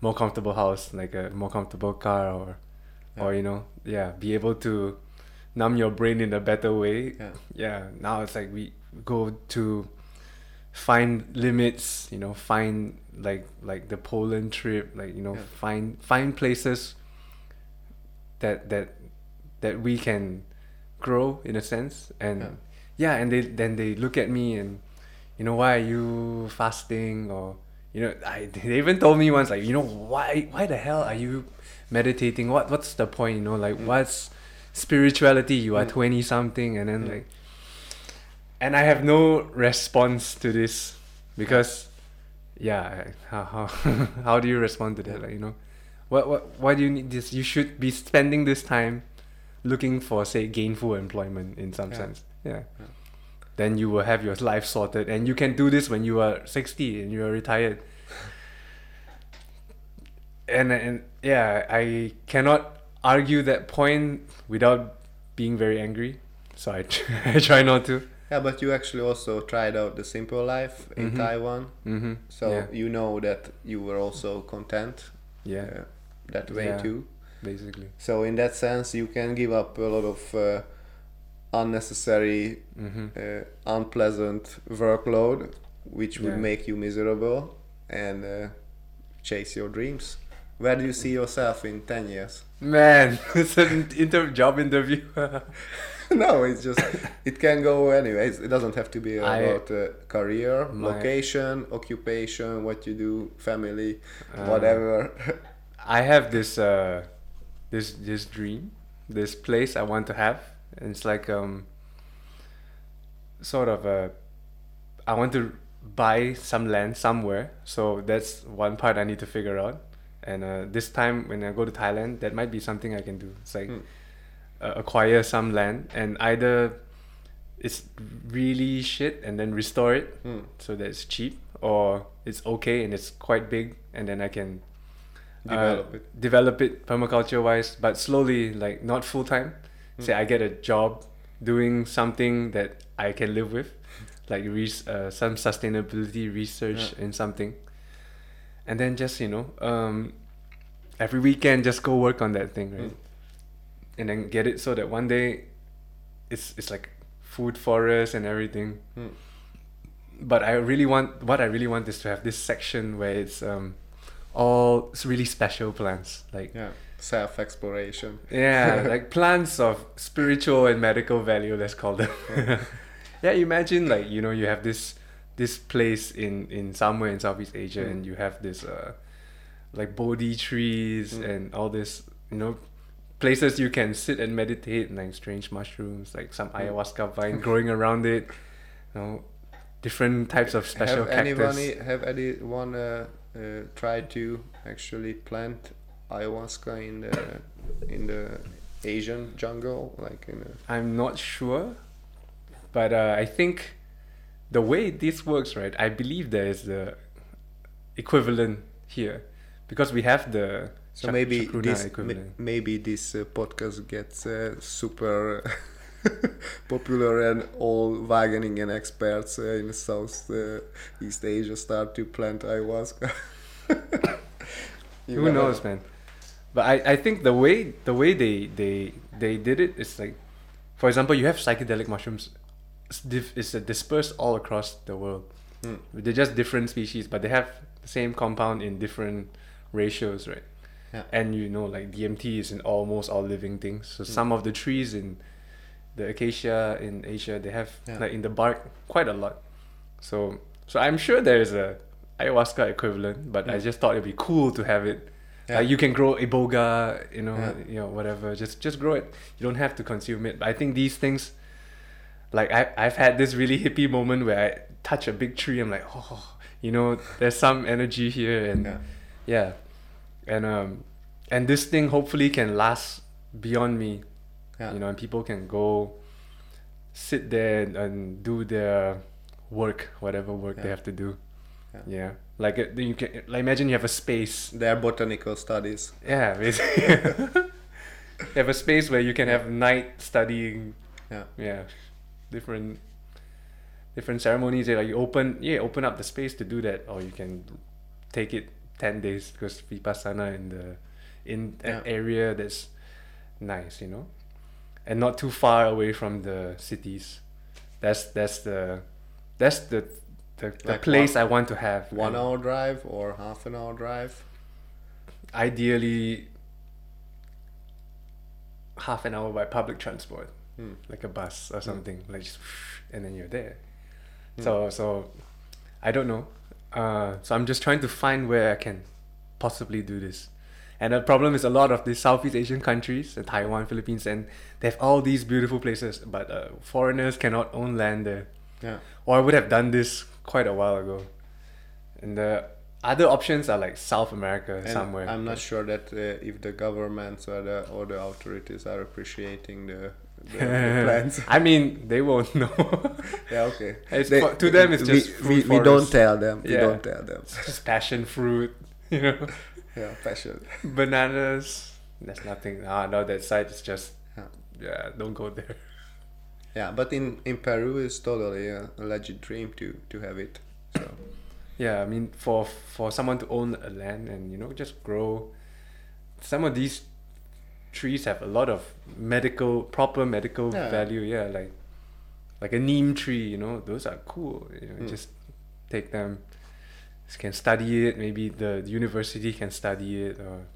more comfortable house, like a more comfortable car, or be able to numb your brain in a better way. Now it's like we go to find limits, find like the Poland trip, find places that we can grow in a sense, and and they look at me and why are you fasting, or they even told me once, like, why the hell are you meditating, what's the point, what's spirituality, you are 20 something, and then and I have no response to this, because how do you respond to that? Like, why do you need this? You should be spending this time looking for, say, gainful employment in some sense. Then you will have your life sorted, and you can do this when you are 60 and you are retired. and I cannot argue that point without being very angry, so I try not to. Yeah, but you actually also tried out the simple life in Taiwan, so you know that you were also content that way too. Basically. So in that sense, you can give up a lot of unnecessary, unpleasant workload, which would make you miserable and chase your dreams. Where do you see yourself in 10 years? Man, it's an job interview. No, it's just, it can go anyways. It doesn't have to be about career, location, occupation, what you do, family, whatever. I have this this dream, this place I want to have. And it's like sort of a, I want to buy some land somewhere. So that's one part I need to figure out. And this time when I go to Thailand, that might be something I can do. It's like acquire some land and either it's really shit and then restore it so that it's cheap, or it's okay and it's quite big and then I can develop it permaculture wise, but slowly, like not full time. Say I get a job doing something that I can live with, like some sustainability research in something. And then just, you know, every weekend just go work on that thing, right? And then get it so that one day it's like food forest and everything. But I really want is to have this section where it's all really special plants, like self-exploration. Yeah, like plants of spiritual and medical value, let's call them. Yeah, imagine like, you know, you have this place in somewhere in Southeast Asia and you have this like Bodhi trees and all this, you know, places you can sit and meditate, and like strange mushrooms, like some ayahuasca vine growing around it, you know, different types of special cactus. Have anyone tried to actually plant ayahuasca in the Asian jungle? I'm not sure, but I think the way this works, right, I believe there is the equivalent here, because we have the maybe this podcast gets super popular and all Wageningen experts in South East Asia start to plant ayahuasca. Who knows, man? But I think the way they did it is like, for example, you have psychedelic mushrooms. It's dispersed all across the world. They're just different species, but they have the same compound in different ratios, right? Yeah. And you know, like DMT is in almost all living things. So some of the trees in the acacia in Asia, they have like in the bark quite a lot. So I'm sure there is a ayahuasca equivalent, but I just thought it'd be cool to have it. Like you can grow iboga, you know, whatever. Just grow it. You don't have to consume it. But I think these things, like I've had this really hippie moment where I touch a big tree. I'm like, oh, you know, there's some energy here, and and this thing hopefully can last beyond me, you know, and people can go sit there and do their work, whatever work they have to do. Yeah, like you can, like imagine you have a space. They're botanical studies. Yeah, basically. You have a space where you can have night studying. Yeah. Different ceremonies. Like you open up the space to do that, or you can take it 10 days, because Vipassana in an area that's nice, you know, and not too far away from the cities. That's the place I want to have. 1 hour drive or half an hour drive? Ideally, half an hour by public transport, like a bus or something, like just, and then you're there. So I don't know. So I'm just trying to find where I can possibly do this. And the problem is a lot of the Southeast Asian countries, Taiwan, Philippines, and they have all these beautiful places, but foreigners cannot own land there. Yeah. Or I would have done this quite a while ago. And the other options are like South America and somewhere. I'm not sure that if the governments or the authorities are appreciating the plans. I mean, they won't know. Yeah, okay. To them, it's just fruit forest. We don't tell them. Yeah. We don't tell them. It's just passion fruit, you know. Yeah, passion. Bananas. That's nothing. No, that side is just, don't go there. Yeah, but in Peru it's totally a legit dream to have it. So yeah, I mean for someone to own a land and, you know, just grow some of these trees have a lot of proper medical value. Yeah, like a neem tree, you know, those are cool. You know, just take them, can study it. Maybe the university can study it or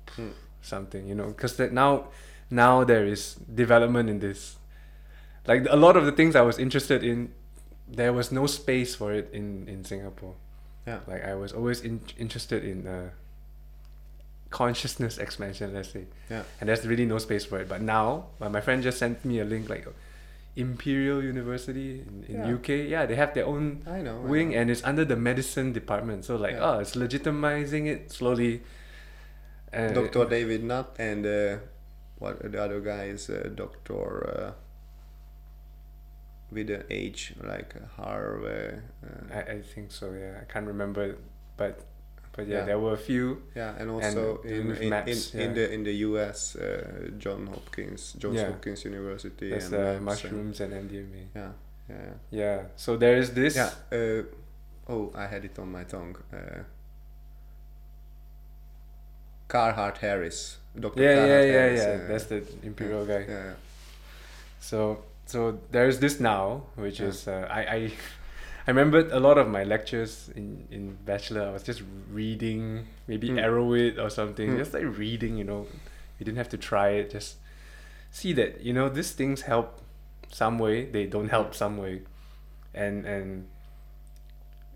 something, you know, because that now there is development in this. Like a lot of the things I was interested in, there was no space for it in Singapore. Yeah, like I was always interested in consciousness expansion, let's say. Yeah, and there's really no space for it. But now, my friend just sent me a link, like Imperial University in UK. Yeah, they have their own wing, and it's under the medicine department. So it's legitimizing it slowly. Dr. David Nutt and the other guy is Dr. with an H, like Harvard. I think so. Yeah, I can't remember, but there were a few. Yeah, and also in the US, Johns Hopkins University. That's and mushrooms and MDMA. Yeah. So there is this. Yeah. I had it on my tongue. Carhart-Harris, Dr. Carhart-Harris. Yeah. That's the Imperial guy. Yeah. So there is this now, which is I remembered a lot of my lectures in bachelor. I was just reading, maybe arrow it or something, just like reading. You know, you didn't have to try it. Just see that you know these things help some way. They don't help some way, and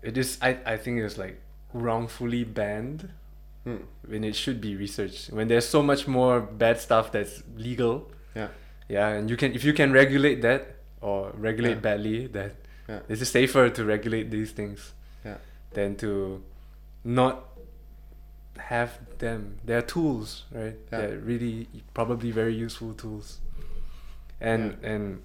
it is. I think it was like wrongfully banned when it should be researched. When there's so much more bad stuff that's legal. Yeah. Yeah, and if you can regulate that or regulate badly, that it's just safer to regulate these things than to not have them. They're tools, right? Yeah. They're really probably very useful tools, and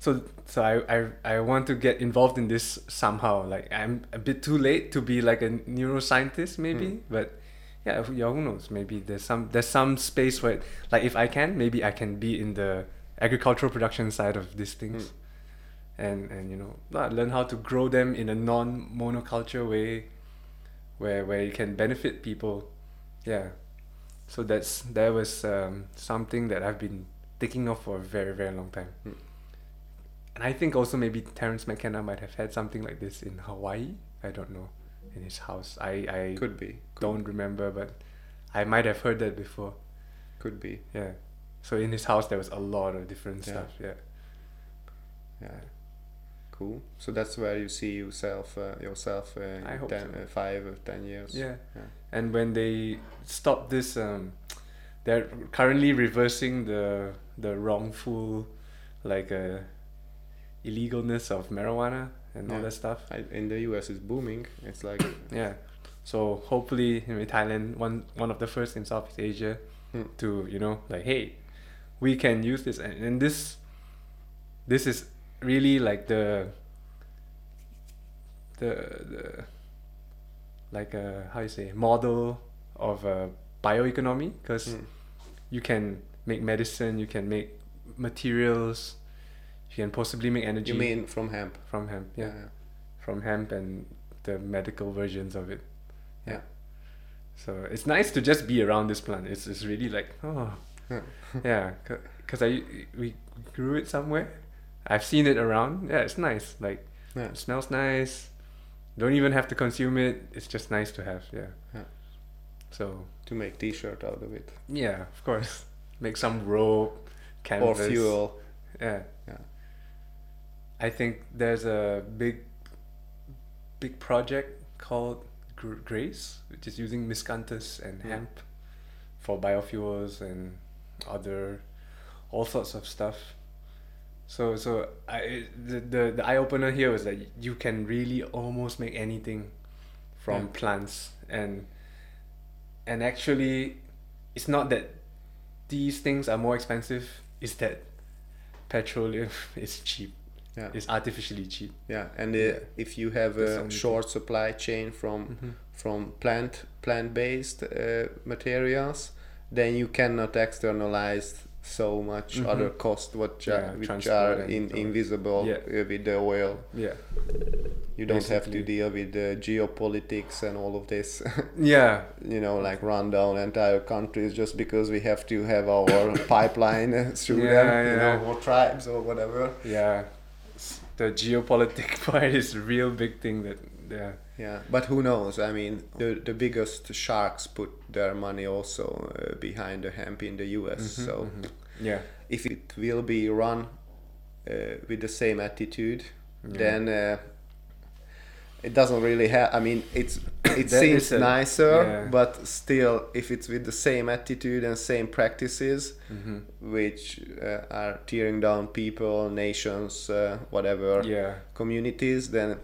So I want to get involved in this somehow. Like I'm a bit too late to be like a neuroscientist, maybe, but. Yeah, who knows? Maybe there's some space where, like, if I can, maybe I can be in the agricultural production side of these things, and you know, learn how to grow them in a non-monoculture way, where you can benefit people. Yeah, so that was something that I've been thinking of for a very, very long time, and I think also maybe Terrence McKenna might have had something like this in Hawaii. I don't know. In his house, I don't remember, but I might have heard that before. Could be, yeah. So in his house, there was a lot of different stuff. Yeah. Cool. So that's where you see yourself. I hope 5 or 10 years. Yeah. And when they stop this, they're currently reversing the wrongful, like illegalness of marijuana. And all that stuff. In the US is booming. It's like so hopefully Thailand, one of the first in Southeast Asia to, you know, like, hey, we can use this and this is really like the like a model of a bioeconomy, because you can make medicine, you can make materials. You can possibly make energy. You mean from hemp? From hemp, yeah. From hemp and the medical versions of it. Yeah. So it's nice to just be around this plant. It's really like, oh. Yeah. Because we grew it somewhere. I've seen it around. Yeah, it's nice. Like, it smells nice. Don't even have to consume it. It's just nice to have. Yeah. So. To make t-shirt out of it. Yeah, of course. Make some rope, canvas. Or fuel. Yeah. I think there's a big project called GRACE, which is using miscanthus and hemp for biofuels and all sorts of stuff. So the eye opener here was that you can really almost make anything from plants, and actually, it's not that these things are more expensive. It's that petroleum is cheap. Yeah. It's artificially cheap. Yeah, and if you have a short supply chain from plant-based materials, then you cannot externalize so much other costs which are invisible with the oil. Yeah. You don't have to deal with geopolitics and all of this. Yeah. You know, like run down entire countries just because we have to have our pipeline through them, you know, or tribes or whatever. Yeah. The geopolitics part is a real big thing that, yeah. Yeah, but who knows? I mean, the biggest sharks put their money also behind the hemp in the US. Mm-hmm, so yeah, if it will be run with the same attitude, then... it doesn't really have, I mean, it seems nicer, but still, if it's with the same attitude and same practices, which are tearing down people, nations, whatever, communities, then,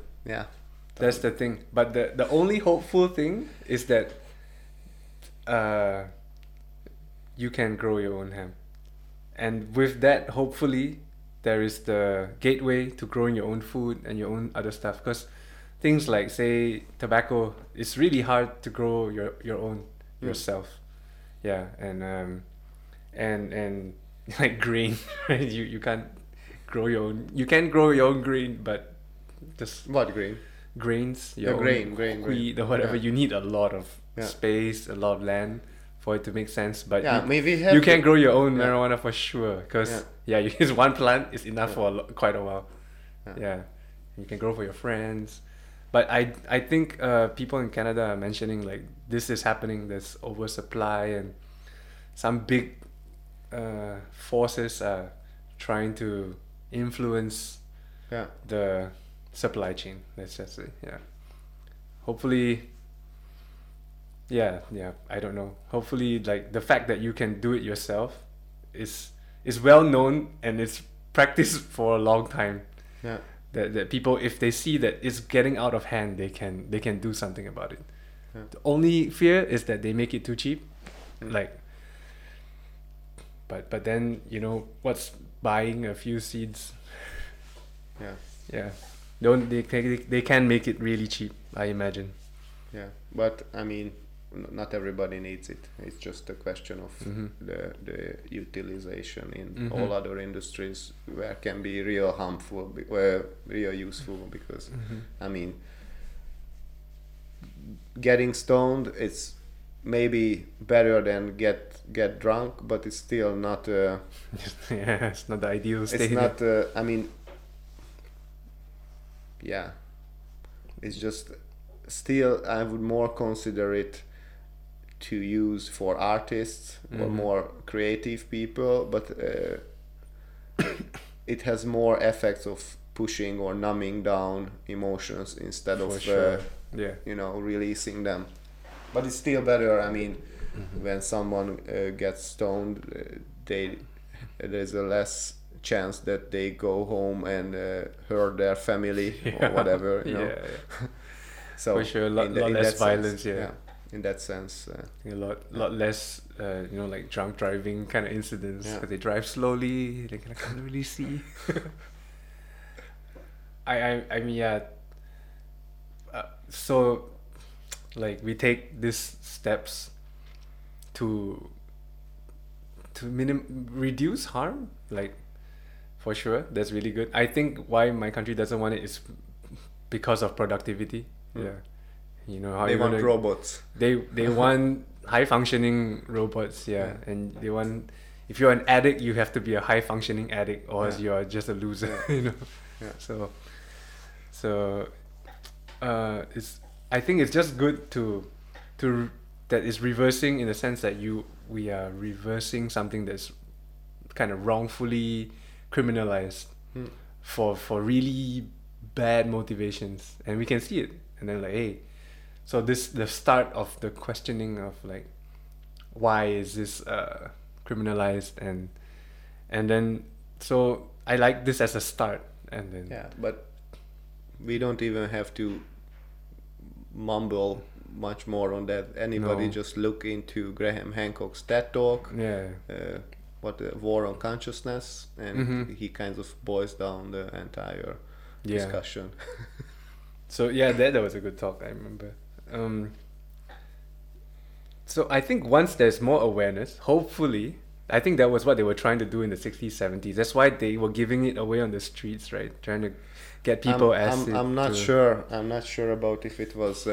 that's the thing. But the only hopeful thing is that you can grow your own hemp. And with that, hopefully, there is the gateway to growing your own food and your own other stuff, because things like, say, tobacco, it's really hard to grow your own yourself. Yeah, and like grain, right? You can't grow your own. You can grow your own grain, but just what grain? Grains, your wheat or whatever. You need a lot of space, a lot of land for it to make sense. But you can grow your own marijuana for sure, because you use one plant is enough for quite a while. Yeah, you can grow for your friends. But I think people in Canada are mentioning like this is happening, there's oversupply and some big forces are trying to influence the supply chain, let's just say. Yeah. Hopefully, I don't know. Hopefully, like the fact that you can do it yourself is well known and it's practiced for a long time. Yeah. That people, if they see that it's getting out of hand, they can do something about it. Yeah. The only fear is that they make it too cheap, like. But then you know what's buying a few seeds. Yeah. They can make it really cheap, I imagine. Yeah, but I mean, not everybody needs it. It's just a question of the utilization in all other industries where can be real harmful, where real useful, because I mean, getting stoned it's maybe better than get drunk, but it's still not it's not the ideal state. It's not it's just still I would more consider it to use for artists or more creative people, but it has more effects of pushing or numbing down emotions instead for of releasing them. But it's still better. I mean, when someone gets stoned, there's a less chance that they go home and hurt their family or whatever. You know? Yeah. So for sure, a lot less violence. Sense, yeah. In that sense, a lot less, like drunk driving kind of incidents. Because they drive slowly, they can't really see. I mean, so, like, we take these steps to reduce harm. Like, for sure, that's really good. I think why my country doesn't want it is because of productivity. Mm. Yeah. You know how they want robots. They want high functioning robots, and they want. If you're an addict, you have to be a high functioning addict, or else you're just a loser. You know, So, it's. I think it's just good to that is reversing in the sense that we are reversing something that's kind of wrongfully criminalized for really bad motivations, and we can see it. And then so this the start of the questioning of like why is this criminalized and then so I like this as a start, and then but we don't even have to mumble much more on that. Anybody just look into Graham Hancock's TED Talk, what the war on consciousness, and he kind of boils down the entire discussion. So that was a good talk, I remember. So I think once there's more awareness, hopefully, I think that was what they were trying to do in the 60s, 70s. That's why they were giving it away on the streets, right? Trying to get people I'm not sure. I'm not sure about if it was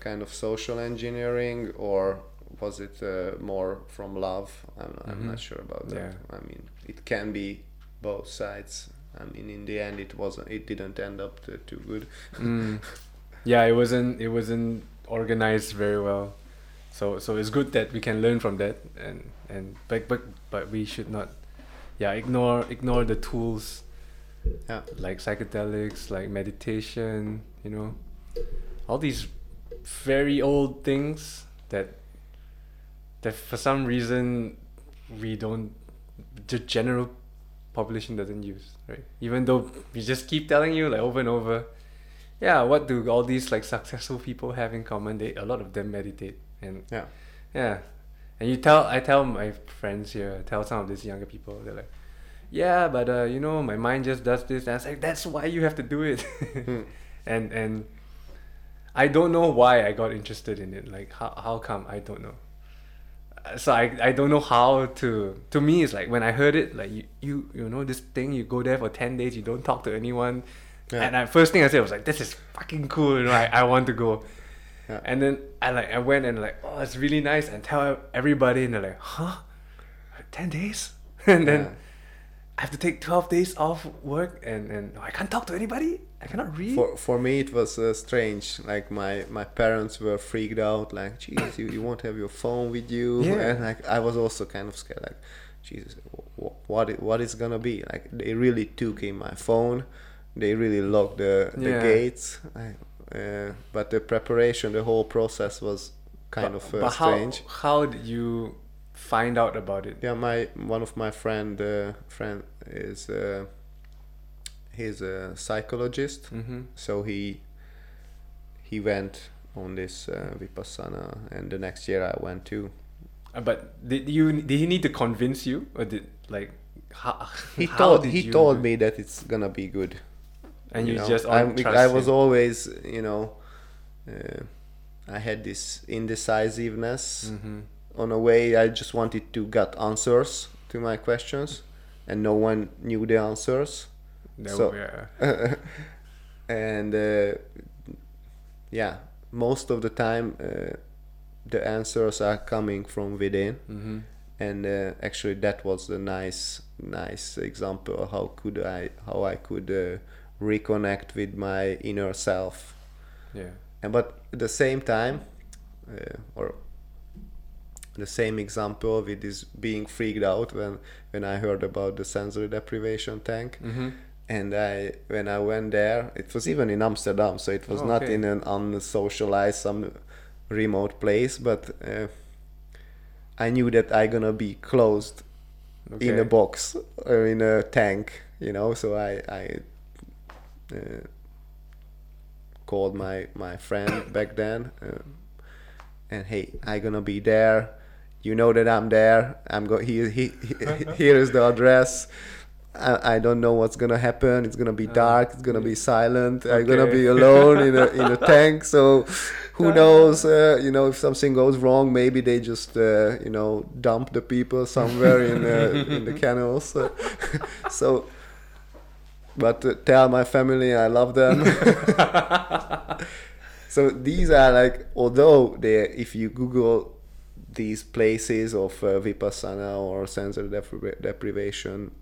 kind of social engineering or was it more from love. I'm not sure about that. Yeah. I mean, it can be both sides. I mean, in the end, it wasn't. It didn't end up too good. Yeah, it wasn't. It wasn't organized very well. So it's good that we can learn from that, but we should not, ignore the tools, like psychedelics, like meditation, you know, all these very old things that for some reason we don't, the general population doesn't use, right? Even though we just keep telling you like over and over, what do all these like successful people have in common? A lot of them meditate. And and I tell my friends here, I tell some of these younger people, they're like, you know, my mind just does this. And I was like, that's why you have to do it. And I don't know why I got interested in it. Like how come? I don't know. So I don't know how to me it's like when I heard it, like you know this thing, you go there for 10 days, you don't talk to anyone. Yeah. And first thing I said was like, this is fucking cool, you know, I want to go. Yeah. And then I went and like, oh, it's really nice, and tell everybody, and they're like, huh? 10 days? And then I have to take 12 days off work, and I can't talk to anybody? I cannot read? For me, it was strange. Like, my parents were freaked out, like, geez, you won't have your phone with you. Yeah. And like, I was also kind of scared, like, Jesus, what is gonna be? Like, they really took in my phone. They really locked the gates. But the preparation, the whole process was kind of strange. How did you find out about it? Yeah, one of my friend is he's a psychologist, so he went on this Vipassana, and the next year I went too. But did he need to convince you, or told me that it's gonna be good? And you know, just I was always, you know, I had this indecisiveness. On a way, I just wanted to get answers to my questions, and no one knew the answers. Most of the time, the answers are coming from within. And actually, that was a nice example. How I could reconnect with my inner self, but at the same time, or the same example with this being freaked out when I heard about the sensory deprivation tank, and when I went there, it was even in Amsterdam, so it was not in an unsocialized some remote place, but I knew that I gonna be closed in a box or in a tank, you know, so I called my friend back then, and hey, I gonna be there, you know that I'm there, I'm going, here is the address, I don't know what's gonna happen, it's gonna be dark, it's gonna be silent, I'm gonna be alone in a tank, so who knows, you know, if something goes wrong, maybe they just you know, dump the people somewhere in the canals, so but tell my family I love them. So these are like, although if you Google these places of Vipassana or sensory deprivation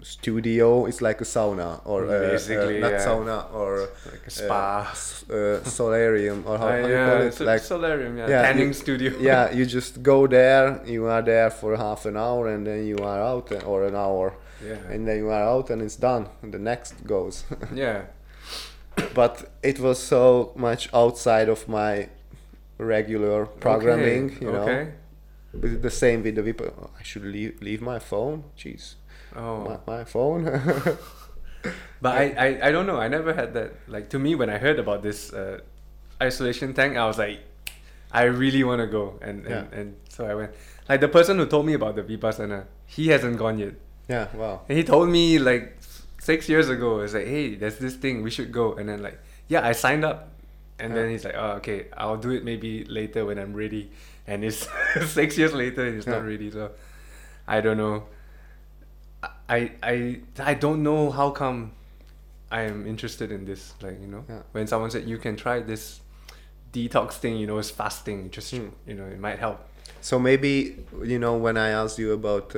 studio, it's like a sauna or sauna or like a spa, solarium or how you call it, like solarium, tanning studio. Yeah, you just go there, you are there for half an hour, and then you are out, or an hour. Yeah. And then you are out and it's done, and the next goes. But it was so much outside of my regular programming, you know. But the same with the people. I should leave my phone. Jeez. Oh, my phone. But I don't know. I never had that. Like, to me, when I heard about this isolation tank, I was like, I really want to go, and so I went. Like, the person who told me about the Vipassana, he hasn't gone yet. Yeah, wow. And he told me like 6 years ago, it's like, hey, there's this thing, we should go. And then like, I signed up. And then he's like, oh, okay, I'll do it maybe later when I'm ready. And it's 6 years later and it's not ready. So I don't know. I don't know how come I am interested in this, like, you know, when someone said you can try this detox thing, you know, it's fasting, just you know, it might help. So maybe, you know, when I asked you about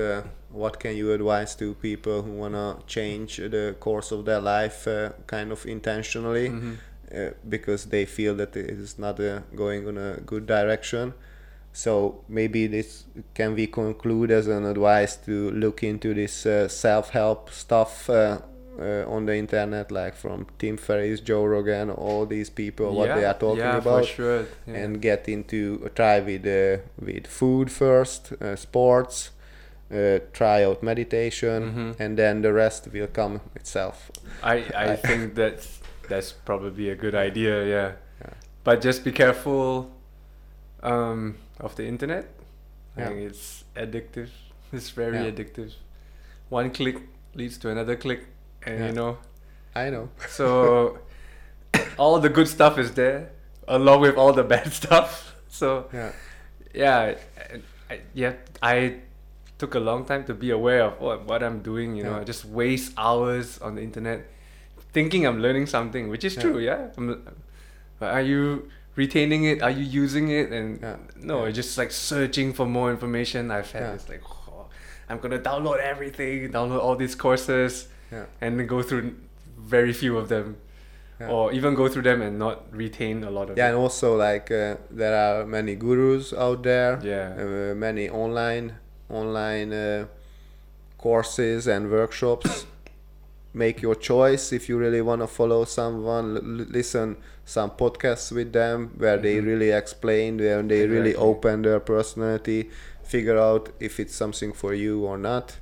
what can you advise to people who want to change the course of their life kind of intentionally, because they feel that it is not going in a good direction. So maybe this can we conclude as an advice to look into this self-help stuff on the internet, like from Tim Ferriss, Joe Rogan, all these people, what they are talking about, for sure. And get into try with food first, sports, try out meditation, and then the rest will come itself. I think that's probably a good idea, but just be careful of the internet. I think it's addictive. It's very addictive. One click leads to another click. And you know, I know. So all the good stuff is there, along with all the bad stuff. So I took a long time to be aware of what I'm doing. You know, I just waste hours on the internet, thinking I'm learning something, which is true. But are you retaining it? Are you using it? And no, just like searching for more information. I've had this like, I'm gonna download everything, download all these courses. And then go through very few of them, or even go through them and not retain a lot of them. And also, like, there are many gurus out there, many online courses and workshops. Make your choice if you really want to follow someone. Listen some podcasts with them where they really explain, where they really open their personality, figure out if it's something for you or not,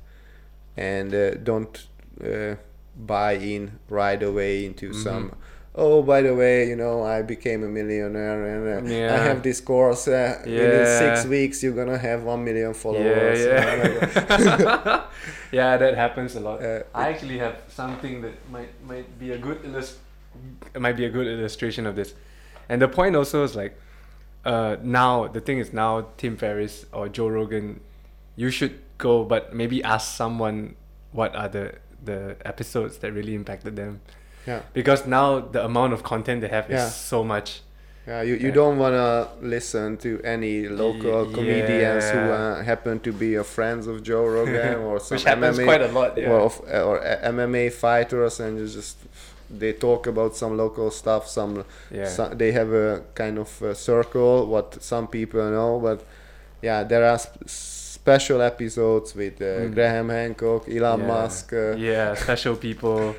and don't buy in right away into some by the way, you know, I became a millionaire and I have this course within 6 weeks you're gonna have 1 million followers. That happens a lot. I actually have something that might be a good illustration of this. And the point also is like, now the thing is, now Tim Ferriss or Joe Rogan, you should go, but maybe ask someone what are the episodes that really impacted them, because now the amount of content they have is so much. You don't want to listen to any local comedians who happen to be friends of Joe Rogan or some MMA, quite a lot, or MMA fighters, and you just they talk about some local stuff, some they have a kind of a circle what some people know, but there are special episodes with Graham Hancock, Elon Musk. Special people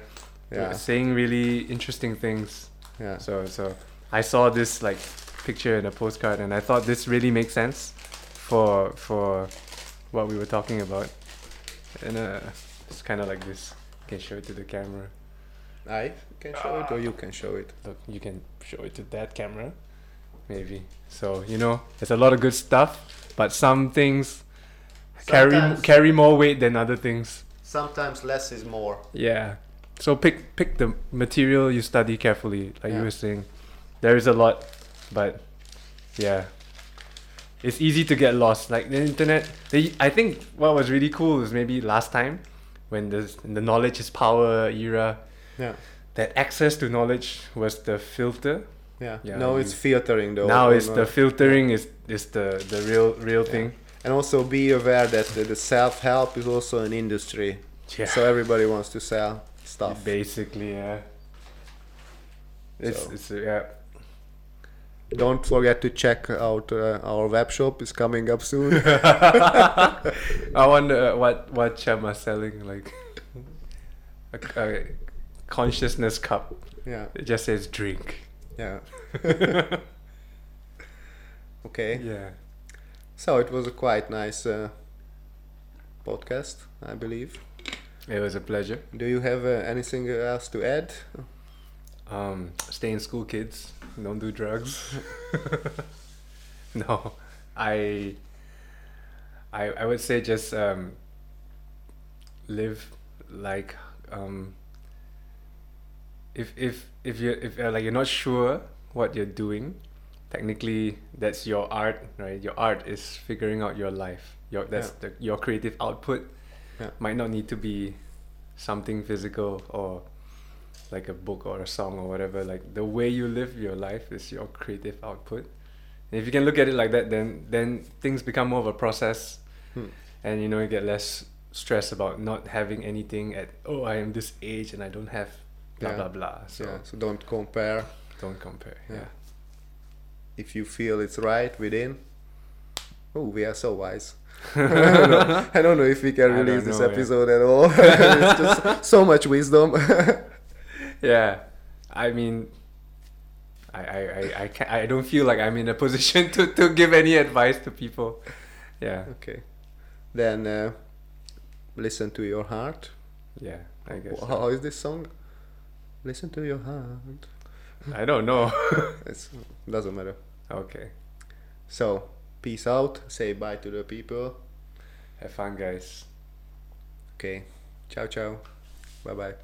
saying really interesting things. So I saw this like picture in a postcard, and I thought this really makes sense for what we were talking about. And it's kind of like this. You can show it to the camera. I can show it, or you can show it. Look, you can show it to that camera, maybe. So, you know, there's a lot of good stuff, but some things carry more weight than other things. Sometimes less is more. Yeah. So pick the material you study carefully. Like you were saying, there is a lot, but it's easy to get lost. Like the internet, I think what was really cool is maybe last time when the knowledge is power era, that access to knowledge was the filter. Now it's filtering though. Now it's the filtering is the real thing. And also be aware that the self-help is also an industry. So everybody wants to sell stuff. Basically, Don't forget to check out our web shop. It's coming up soon. I wonder what Chama's selling, like a consciousness cup. It just says drink. Okay. So it was a quite nice podcast, I believe. It was a pleasure. Do you have anything else to add? Stay in school, kids. Don't do drugs. No, I would say just live like if you're like you're not sure what you're doing. Technically, that's your art, right? Your art is figuring out your life. Your creative output might not need to be something physical or like a book or a song or whatever, like the way you live your life is your creative output. And if you can look at it like that, then things become more of a process, and you know, you get less stress about not having anything at, oh, I am this age and I don't have blah, blah, blah. So, so don't compare. Don't compare, If you feel it's right within, oh, we are so wise. I don't know if we can release this episode at all. It's just so much wisdom. I mean, I can't, I don't feel like I'm in a position to give any advice to people. Yeah. Okay. Then listen to your heart. Yeah, I guess. How is this song? Listen to your heart. I don't know. It doesn't matter. Okay. So, peace out. Say bye to the people. Have fun, guys. Okay. Ciao, ciao. Bye-bye.